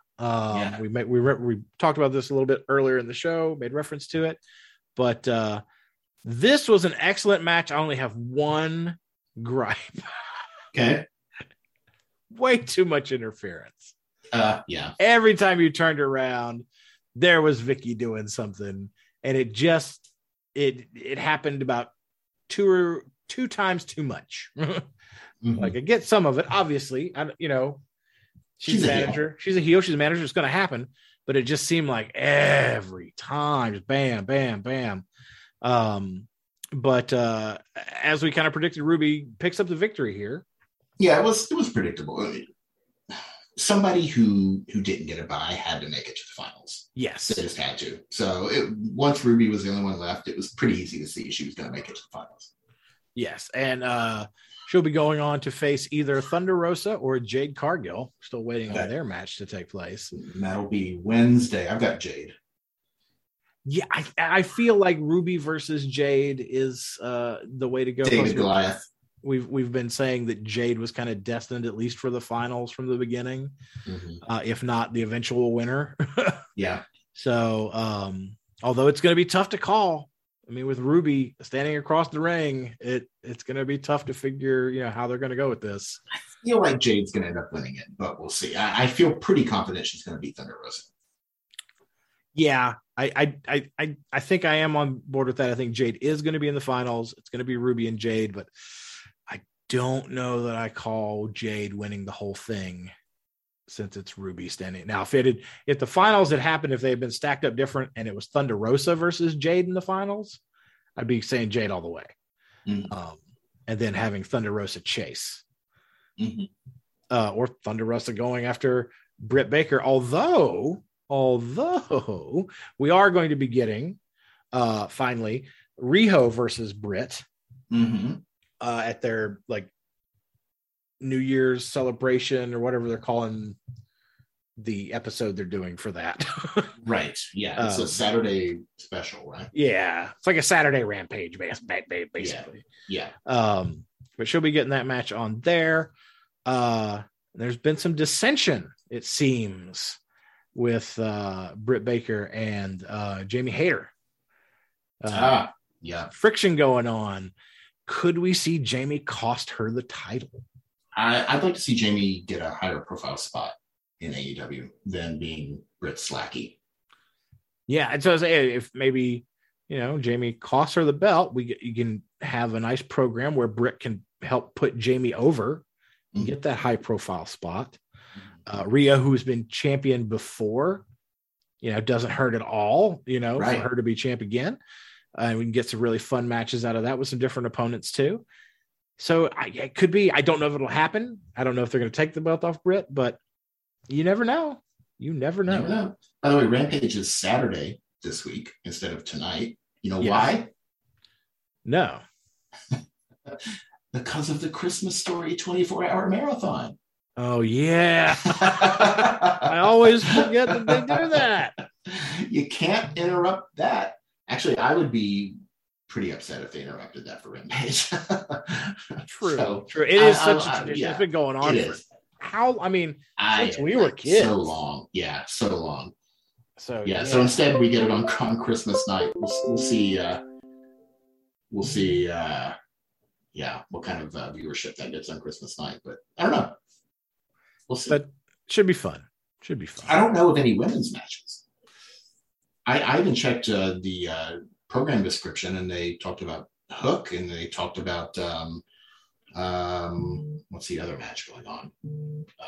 We talked about this a little bit earlier in the show. Made reference to it. But this was an excellent match. I only have one gripe. Okay. Way too much interference. Yeah. Every time you turned around, there was Vicky doing something, and it just it happened about two times too much. Mm-hmm. Like, I get some of it, obviously. She's a manager. She's a heel. She's a manager. It's going to happen. But it just seemed like every time, just bam, bam, bam. But as we kind of predicted, Ruby picks up the victory here. Yeah, it was predictable. I mean, somebody who didn't get a bye had to make it to the finals. Yes, they just had to. So once Ruby was the only one left, it was pretty easy to see she was going to make it to the finals. Yes, and she'll be going on to face either Thunder Rosa or Jade Cargill. Still waiting on their match to take place. That'll be Wednesday. I've got Jade. Yeah, I feel like Ruby versus Jade is the way to go. David Goliath. We've been saying that Jade was kind of destined, at least for the finals from the beginning, if not the eventual winner. Yeah. So, although it's going to be tough to call. I mean, with Ruby standing across the ring, it's going to be tough to figure, how they're going to go with this. I feel like Jade's going to end up winning it, but we'll see. I feel pretty confident she's going to beat Thunder Rosa. Yeah, I think I am on board with that. I think Jade is going to be in the finals. It's going to be Ruby and Jade, but I don't know that I call Jade winning the whole thing, since it's Ruby standing. Now, if the finals had happened, if they had been stacked up different and it was Thunder Rosa versus Jade in the finals, I'd be saying Jade all the way. Mm-hmm. And then having Thunder Rosa chase or Thunder Rosa going after Britt Baker. Although we are going to be getting finally Riho versus Britt at their New Year's celebration or whatever they're calling the episode they're doing for that. Right. Yeah. It's a Saturday special, right? Yeah. It's like a Saturday Rampage, basically. Yeah. But she'll be getting that match on there. There's been some dissension, it seems, with Britt Baker and Jamie Hayter. Yeah. Friction going on. Could we see Jamie cost her the title? I'd like to see Jamie get a higher profile spot in AEW than being Britt Slacky. Yeah, and so I was saying, if maybe Jamie costs her the belt, you can have a nice program where Britt can help put Jamie over and get that high profile spot. Rhea, who's been champion before, doesn't hurt at all. Right. For her to be champ again, and we can get some really fun matches out of that with some different opponents too. So it could be. I don't know if it'll happen. I don't know if they're going to take the belt off Britt, but you never know. You never know. By the way, Rampage is Saturday this week instead of tonight. You know why? No. Because of the Christmas Story 24-hour marathon. Oh, yeah. I always forget that they do that. You can't interrupt that. Actually, I would be pretty upset if they interrupted that for Rampage. True. It is such a tradition. It's been going on for since we were kids. So long. So instead we get it on Christmas night. We'll see what kind of viewership that gets on Christmas night, but I don't know. We'll see. But should be fun. I don't know of any women's matches. I even checked the program description, and they talked about Hook, and they talked about what's the other match going on?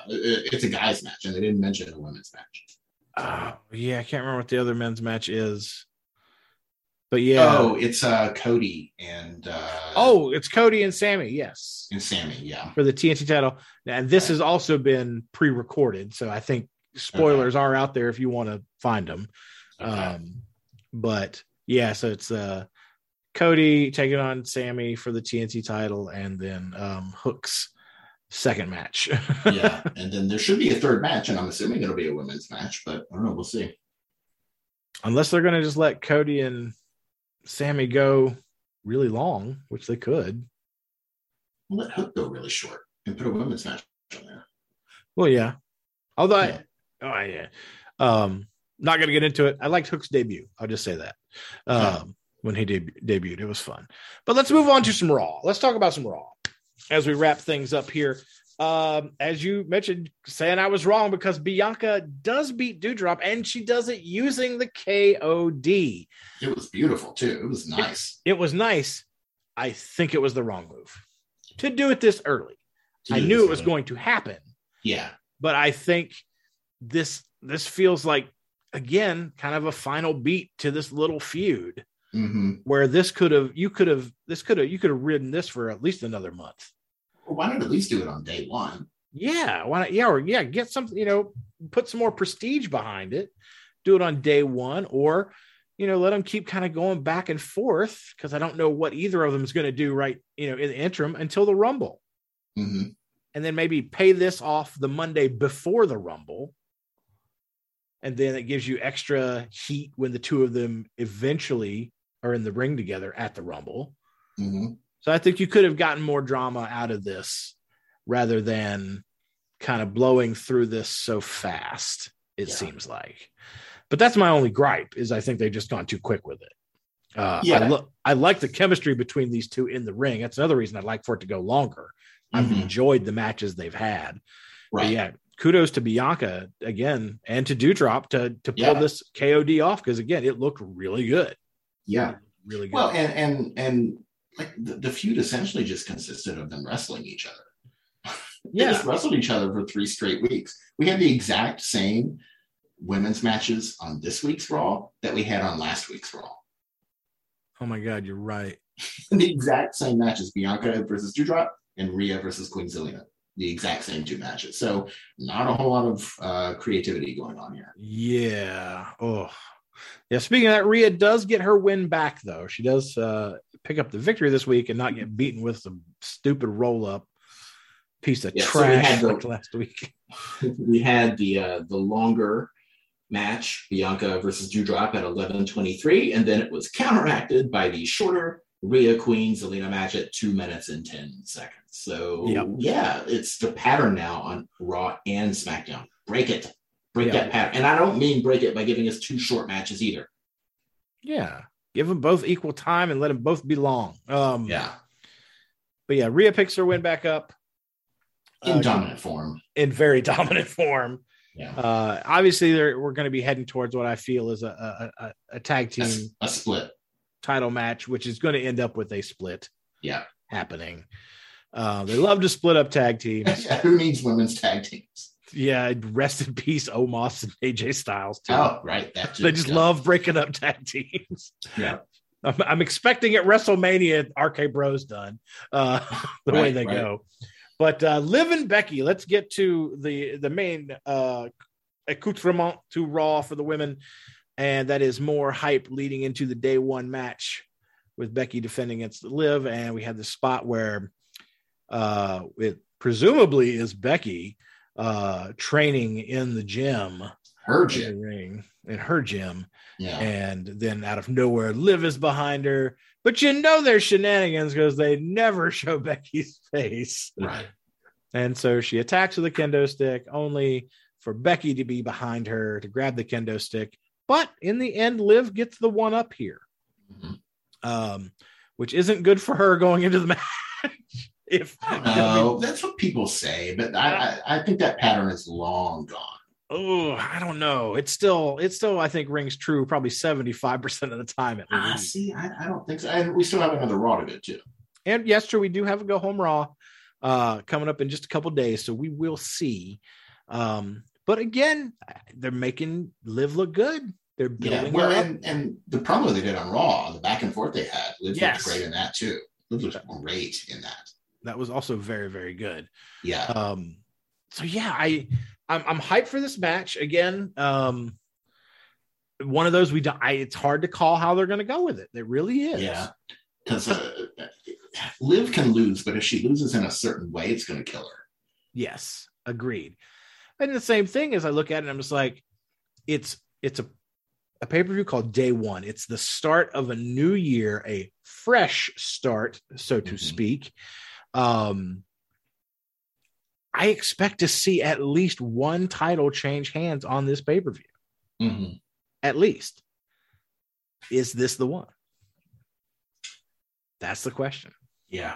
It's a guys match, and they didn't mention a women's match. I can't remember what the other men's match is, but yeah. Oh, it's Cody and it's Cody and Sammy. Yes, and Sammy. Yeah, for the TNT title. And this has also been pre-recorded, so I think spoilers are out there if you want to find them. But. Yeah, so it's Cody taking on Sammy for the TNT title, and then Hook's second match. Yeah, and then there should be a third match, and I'm assuming it'll be a women's match, but I don't know. We'll see. Unless they're going to just let Cody and Sammy go really long, which they could. We'll let Hook go really short and put a women's match on there. Well, yeah. Although, yeah. Not going to get into it. I liked Hook's debut. I'll just say that. When he debuted, it was fun. But let's move on to some Raw. Let's talk about some Raw as we wrap things up here. As you mentioned, saying I was wrong because Bianca does beat Doudrop, and she does it using the KOD. It was beautiful too. It was nice. It was nice. I think it was the wrong move to do it this early. I knew it was going to happen. Yeah, but I think this feels like, again, kind of a final beat to this little feud, where you could have ridden this for at least another month. Why not at least do it on day one? Yeah, why not? Yeah, or yeah, get something, put some more prestige behind it. Do it on day one, or let them keep kind of going back and forth, because I don't know what either of them is going to do right, in the interim until the Rumble, and then maybe pay this off the Monday before the Rumble, and then it gives you extra heat when the two of them eventually are in the ring together at the Rumble. So I think you could have gotten more drama out of this rather than kind of blowing through this so fast, it seems like. But that's my only gripe, is I think they've just gone too quick with it. I like the chemistry between these two in the ring. That's another reason I'd like for it to go longer. I've enjoyed the matches they've had. Right. But yeah, kudos to Bianca again, and to Doudrop to pull this KOD off, because, again, it looked really good. Yeah. Really good. Well, and like the feud essentially just consisted of them wrestling each other. They just wrestled each other for 3 straight weeks. We had the exact same women's matches on this week's Raw that we had on last week's Raw. Oh my God, you're right. The exact same matches: Bianca versus Doudrop and Rhea versus Queen Zelina. The exact same 2 matches. So not a whole lot of creativity going on here. Yeah. Oh. Yeah, speaking of that, Rhea does get her win back, though. She does pick up the victory this week and not get beaten with some stupid roll-up piece of trash like last week. We had the longer match, Bianca versus Doudrop, at 11:23, and then it was counteracted by the shorter Rhea Queen Zelina match at 2 minutes and 10 seconds. So, yeah, it's the pattern now on Raw and SmackDown. Break it. Break that pattern. And I don't mean break it by giving us 2 short matches either. Yeah. Give them both equal time and let them both be long. But yeah, Rhea picks her win back up. In dominant form. In very dominant form. Yeah. Obviously, we're going to be heading towards what I feel is a tag team. A split. Title match, which is going to end up with a split. Yeah. Happening. They love to split up tag teams. Who needs women's tag teams? Yeah, rest in peace, Omos and AJ Styles too. Oh, right. They just love breaking up tag teams. Yeah, I'm expecting at WrestleMania, RK Bro's done the way they go. But Liv and Becky, let's get to the main accoutrement to Raw for the women, and that is more hype leading into the day one match with Becky defending against Liv, and we had the spot where it presumably is Becky training in the gym, her gym, and then out of nowhere Liv is behind her, but there's shenanigans because they never show Becky's face, right? And so she attacks with a kendo stick, only for Becky to be behind her to grab the kendo stick, but in the end Liv gets the one up here, which isn't good for her going into the match. That's what people say, but I think that pattern is long gone. Oh, I don't know. It's still I think rings true probably 75% of the time at least. I don't think so. And we still have another Raw to do too. And yes, true, we do have a Go Home Raw coming up in just a couple days, so we will see. But again, they're making Liv look good. They're building up. And the promo they did on Raw, the back and forth they had, Liv looked great in that too. Liv looked great in that. That was also very, very good. Yeah. So yeah, I'm hyped for this match again. One of those it's hard to call how they're going to go with it. It really is. Yeah. Because Liv can lose, but if she loses in a certain way, it's going to kill her. Yes, agreed. And the same thing as I look at it, I'm just like, it's a pay-per-view called Day One. It's the start of a new year, a fresh start, so to speak. I expect to see at least one title change hands on this pay-per-view. At least. Is this the one? That's the question. Yeah.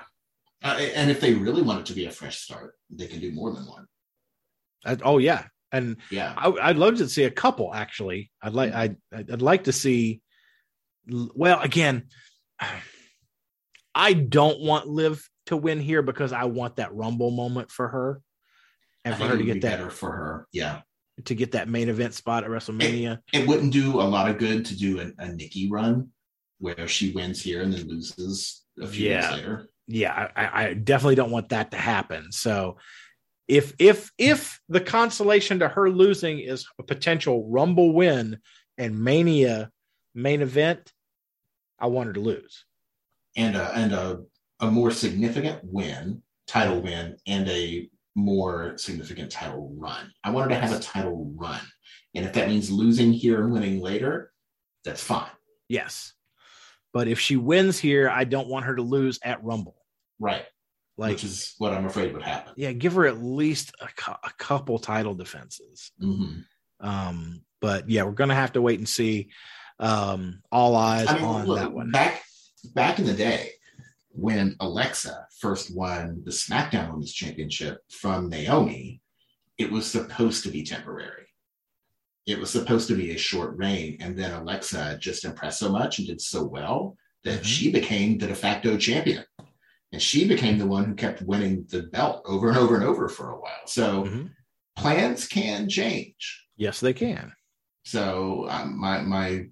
And if they really want it to be a fresh start, they can do more than one. I'd love to see a couple. Actually, I'd like to see. Well, again, I don't want Liv to win here because I want that Rumble moment for her, and for her to get that better for her. Yeah, to get that main event spot at WrestleMania. It wouldn't do a lot of good to do a Nikki run where she wins here and then loses a few years later. Yeah, I definitely don't want that to happen. So if the consolation to her losing is a potential Rumble win and Mania main event, I want her to lose. And a more significant win, title win, and a more significant title run. I wanted to have a title run. And if that means losing here and winning later, that's fine. Yes. But if she wins here, I don't want her to lose at Rumble. Right. Which is what I'm afraid would happen. Yeah. Give her at least a couple title defenses. Mm-hmm. But yeah, we're going to have to wait and see. All eyes on that one. Back in the day, when Alexa first won the SmackDown Women's Championship from Naomi, it was supposed to be temporary. It was supposed to be a short reign. And then Alexa just impressed so much and did so well that she became the de facto champion. And she became the one who kept winning the belt over and over and over for a while. So plans can change. Yes, they can. So my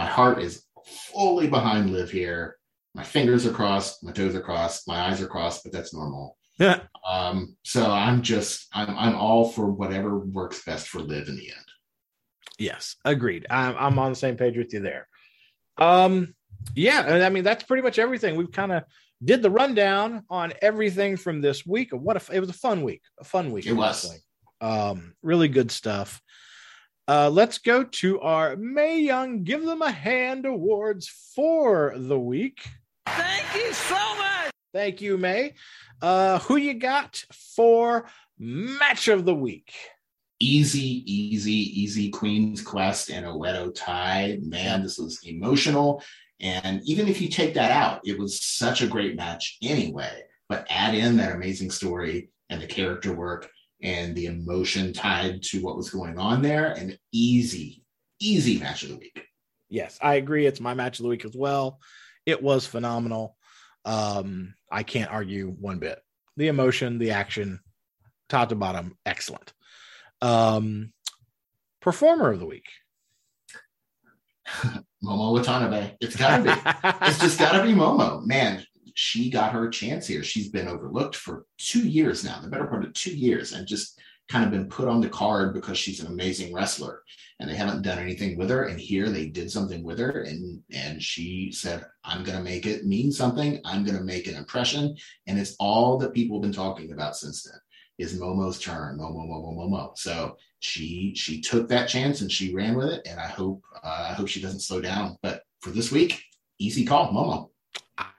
heart is fully behind Liv here. My fingers are crossed, my toes are crossed, my eyes are crossed, but that's normal. Yeah. So I'm all for whatever works best for Liv in the end. Yes, agreed. I'm on the same page with you there. Yeah, I mean, that's pretty much everything. We've kind of did the rundown on everything from this week. It was a fun week. It was. Really good stuff. Let's go to our Mae Young Give Them a Hand Awards for the week. Thank you so much. Thank you, Mae. Who you got for match of the week? Easy Queen's Quest and Oedo Tai. Man, this was emotional. And even if you take that out, it was such a great match anyway. But add in that amazing story and the character work and the emotion tied to what was going on there. And easy match of the week. Yes, I agree. It's my match of the week as well. It was phenomenal. I can't argue one bit. The emotion, the action, top to bottom, excellent. Performer of the week. Momo Watanabe. It's gotta be. It's just gotta be Momo. Man, she got her chance here. She's been overlooked for 2 years now, the better part of 2 years, and just kind of been put on the card because she's an amazing wrestler and they haven't done anything with her. And here they did something with her, and she said, I'm going to make it mean something. I'm going to make an impression. And it's all that people have been talking about since then. Is Momo's turn, Momo. So she took that chance and she ran with it, and I hope she doesn't slow down. But for this week, easy call, Momo.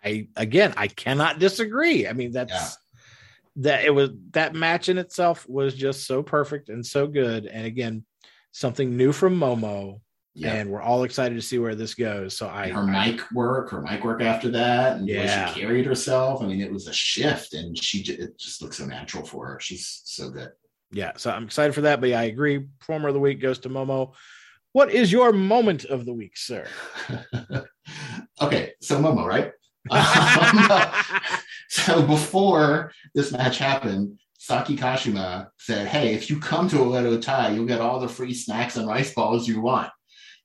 I cannot disagree. I mean, that match in itself was just so perfect and so good, and again, something new from Momo. Yep. And we're all excited to see where this goes. So her mic work after that, and the way she carried herself. I mean, it was a shift, and it just looks so natural for her. She's so good. Yeah. So I'm excited for that, but yeah, I agree. Performer of the week goes to Momo. What is your moment of the week, sir? Okay. So Momo, right? So before this match happened, Saki Kashima said, hey, if you come to Oedo Tai, you'll get all the free snacks and rice balls you want.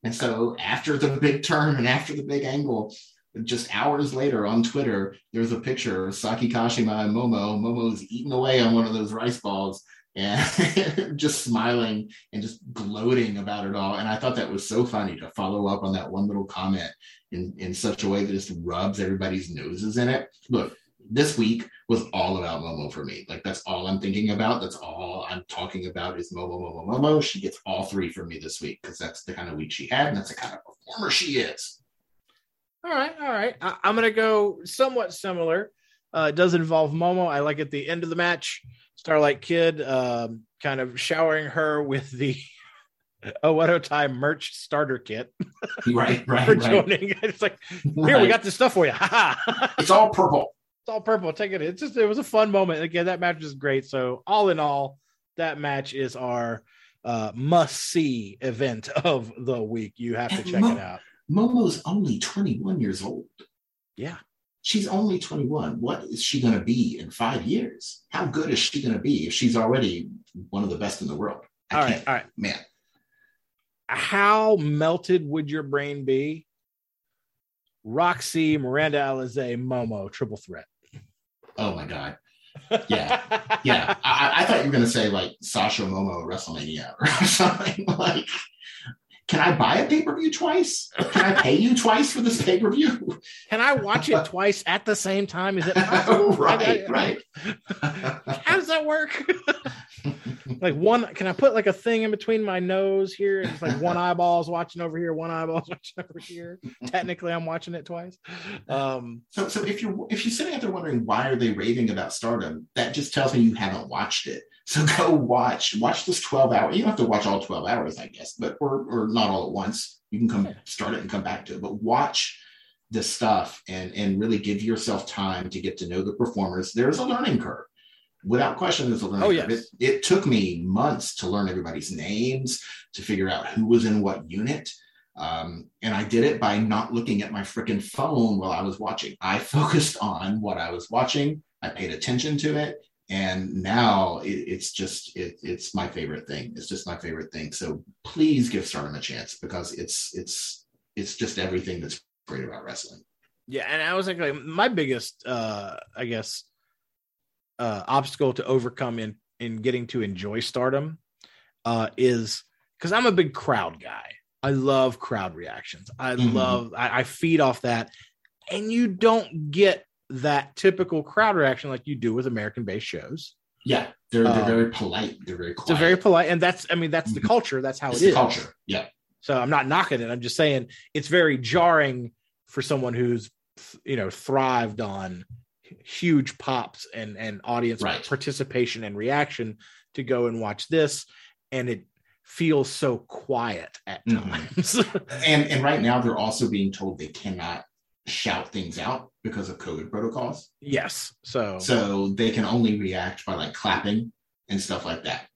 And so after the big turn and after the big angle, just hours later on Twitter, there's a picture of Saki Kashima and Momo. Momo's eating away on one of those rice balls and just smiling and just gloating about it all. And I thought that was so funny to follow up on that one little comment in such a way that just rubs everybody's noses in it. Look, this week was all about Momo for me. Like, that's all I'm thinking about. That's all I'm talking about is Momo. She gets all three for me this week because that's the kind of week she had and that's the kind of performer she is. All right. I'm going to go somewhat similar. It does involve Momo. I like at the end of the match, Starlight Kid kind of showering her with the Oedo Tai merch starter kit. Right. It's like, here, we got this stuff for you. It's all purple. all purple. Take it. It's just, it was a fun moment. Again, that match is great. So all in all, that match is our must-see event of the week. You have to check it out. Momo's only 21 years old. Yeah. She's only 21. What is she going to be in 5 years? How good is she going to be if she's already one of the best in the world? All right. Man. How melted would your brain be? Roxy, Miranda Alizé, Momo, triple threat. Oh, my God. Yeah. Yeah. I thought you were going to say, like, Sasha Momo WrestleMania or something. Like, can I buy a pay-per-view twice? Can I pay you twice for this pay-per-view? Can I watch it twice at the same time? Is it possible? Right. How does that work? Like, one, can I put like a thing in between my nose here? It's like one eyeball's watching over here, one eyeball's watching over here. Technically, I'm watching it twice. So if you're sitting out there wondering why are they raving about Stardom, that just tells me you haven't watched it. So go watch this 12-hour. You don't have to watch all 12 hours, I guess, but or not all at once. You can come start it and come back to it, but watch the stuff and really give yourself time to get to know the performers. There's a learning curve. Without question, there's a learning curve. Yes. It took me months to learn everybody's names, to figure out who was in what unit. And I did it by not looking at my freaking phone while I was watching. I focused on what I was watching. I paid attention to it. And now it's my favorite thing. It's just my favorite thing. So please give Stardom a chance because it's just everything that's great about wrestling. Yeah. And I was like my biggest, I guess, obstacle to overcome in getting to enjoy Stardom is because I'm a big crowd guy. I love crowd reactions. I feed off that, and you don't get that typical crowd reaction like you do with American-based shows. Yeah, they're very polite. They're very quiet. They're very polite, and that's the culture. That's how it is. Culture. Yeah. So I'm not knocking it. I'm just saying it's very jarring for someone who's thrived on huge pops and audience participation and reaction to go and watch this, and it feels so quiet at times. And right now they're also being told they cannot shout things out because of COVID protocols. Yes. So they can only react by like clapping and stuff like that.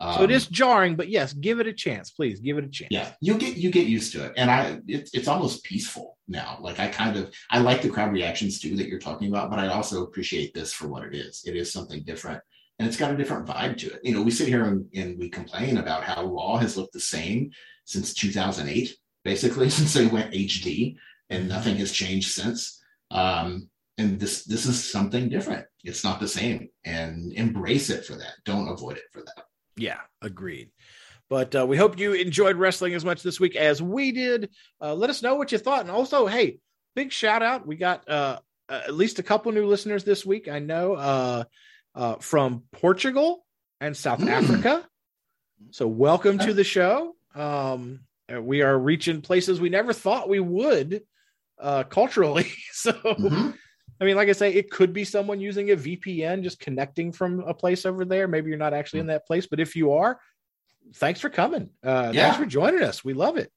So it is jarring, but yes, give it a chance, please. Give it a chance. Yeah, you get used to it, and it's almost peaceful now. Like I like the crowd reactions too that you're talking about, but I also appreciate this for what it is. It is something different, and it's got a different vibe to it. We sit here and we complain about how Raw has looked the same since 2008, basically since they went HD, and nothing has changed since. And this is something different. It's not the same, and embrace it for that. Don't avoid it for that. Yeah, agreed. But we hope you enjoyed wrestling as much this week as we did. Let us know what you thought. And also, hey, big shout out. We got at least a couple new listeners this week. I know from Portugal and South Africa. So welcome to the show. We are reaching places we never thought we would culturally. So, I mean, like I say, it could be someone using a VPN, just connecting from a place over there. Maybe you're not actually in that place, but if you are, thanks for coming. Thanks for joining us. We love it.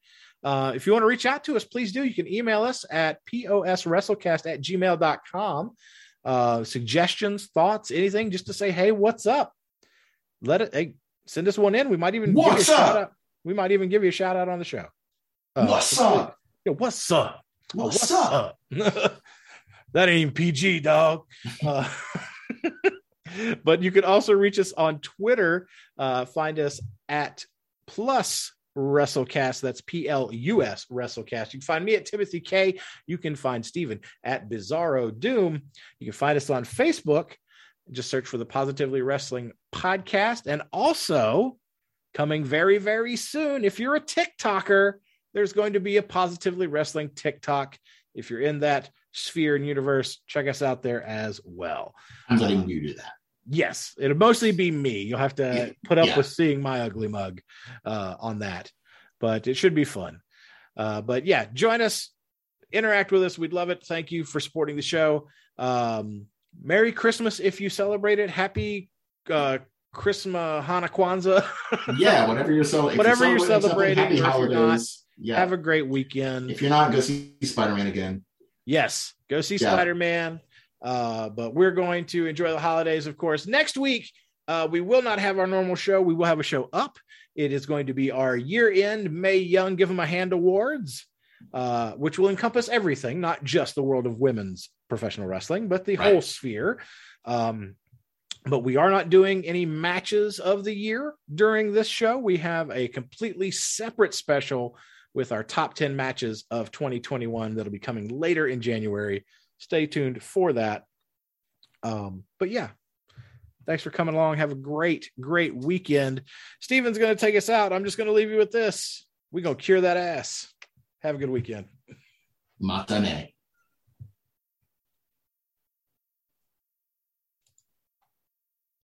If you want to reach out to us, please do. You can email us at poswrestlecast@gmail.com. Suggestions, thoughts, anything, just to say, hey, what's up? Send us one in. We might even give you a shout out. We might even give you a shout out on the show. What's up? Yeah, what's up? What's up? That ain't PG, dog. But you can also reach us on Twitter. Find us at +WrestleCast. That's PLUS WrestleCast. You can find me at Timothy K. You can find Steven at Bizarro Doom. You can find us on Facebook. Just search for the Positively Wrestling Podcast. And also, coming very, very soon, if you're a TikToker, there's going to be a Positively Wrestling TikTok. If you're in that sphere and universe, check us out there as well. I'm letting you do that. Yes, it'll mostly be me. You'll have to put up with seeing my ugly mug on that, but it should be fun. But yeah, join us, interact with us. We'd love it. Thank you for supporting the show. Merry Christmas if you celebrate it. Happy Christmas, Hana Kwanzaa. Yeah, whatever you're celebrating. Happy holidays. Yeah. Have a great weekend. If you're not, go see Spider-Man again. Yes, go see Spider-Man. But we're going to enjoy the holidays, of course. Next week, we will not have our normal show. We will have a show up. It is going to be our year-end Mae Young Give Them a Hand Awards, which will encompass everything, not just the world of women's professional wrestling, but the whole sphere. But we are not doing any matches of the year during this show. We have a completely separate special with our top 10 matches of 2021 that'll be coming later in January. Stay tuned for that. But yeah, thanks for coming along. Have a great, great weekend. Steven's going to take us out. I'm just going to leave you with this. We're going to cure that ass. Have a good weekend. Matane.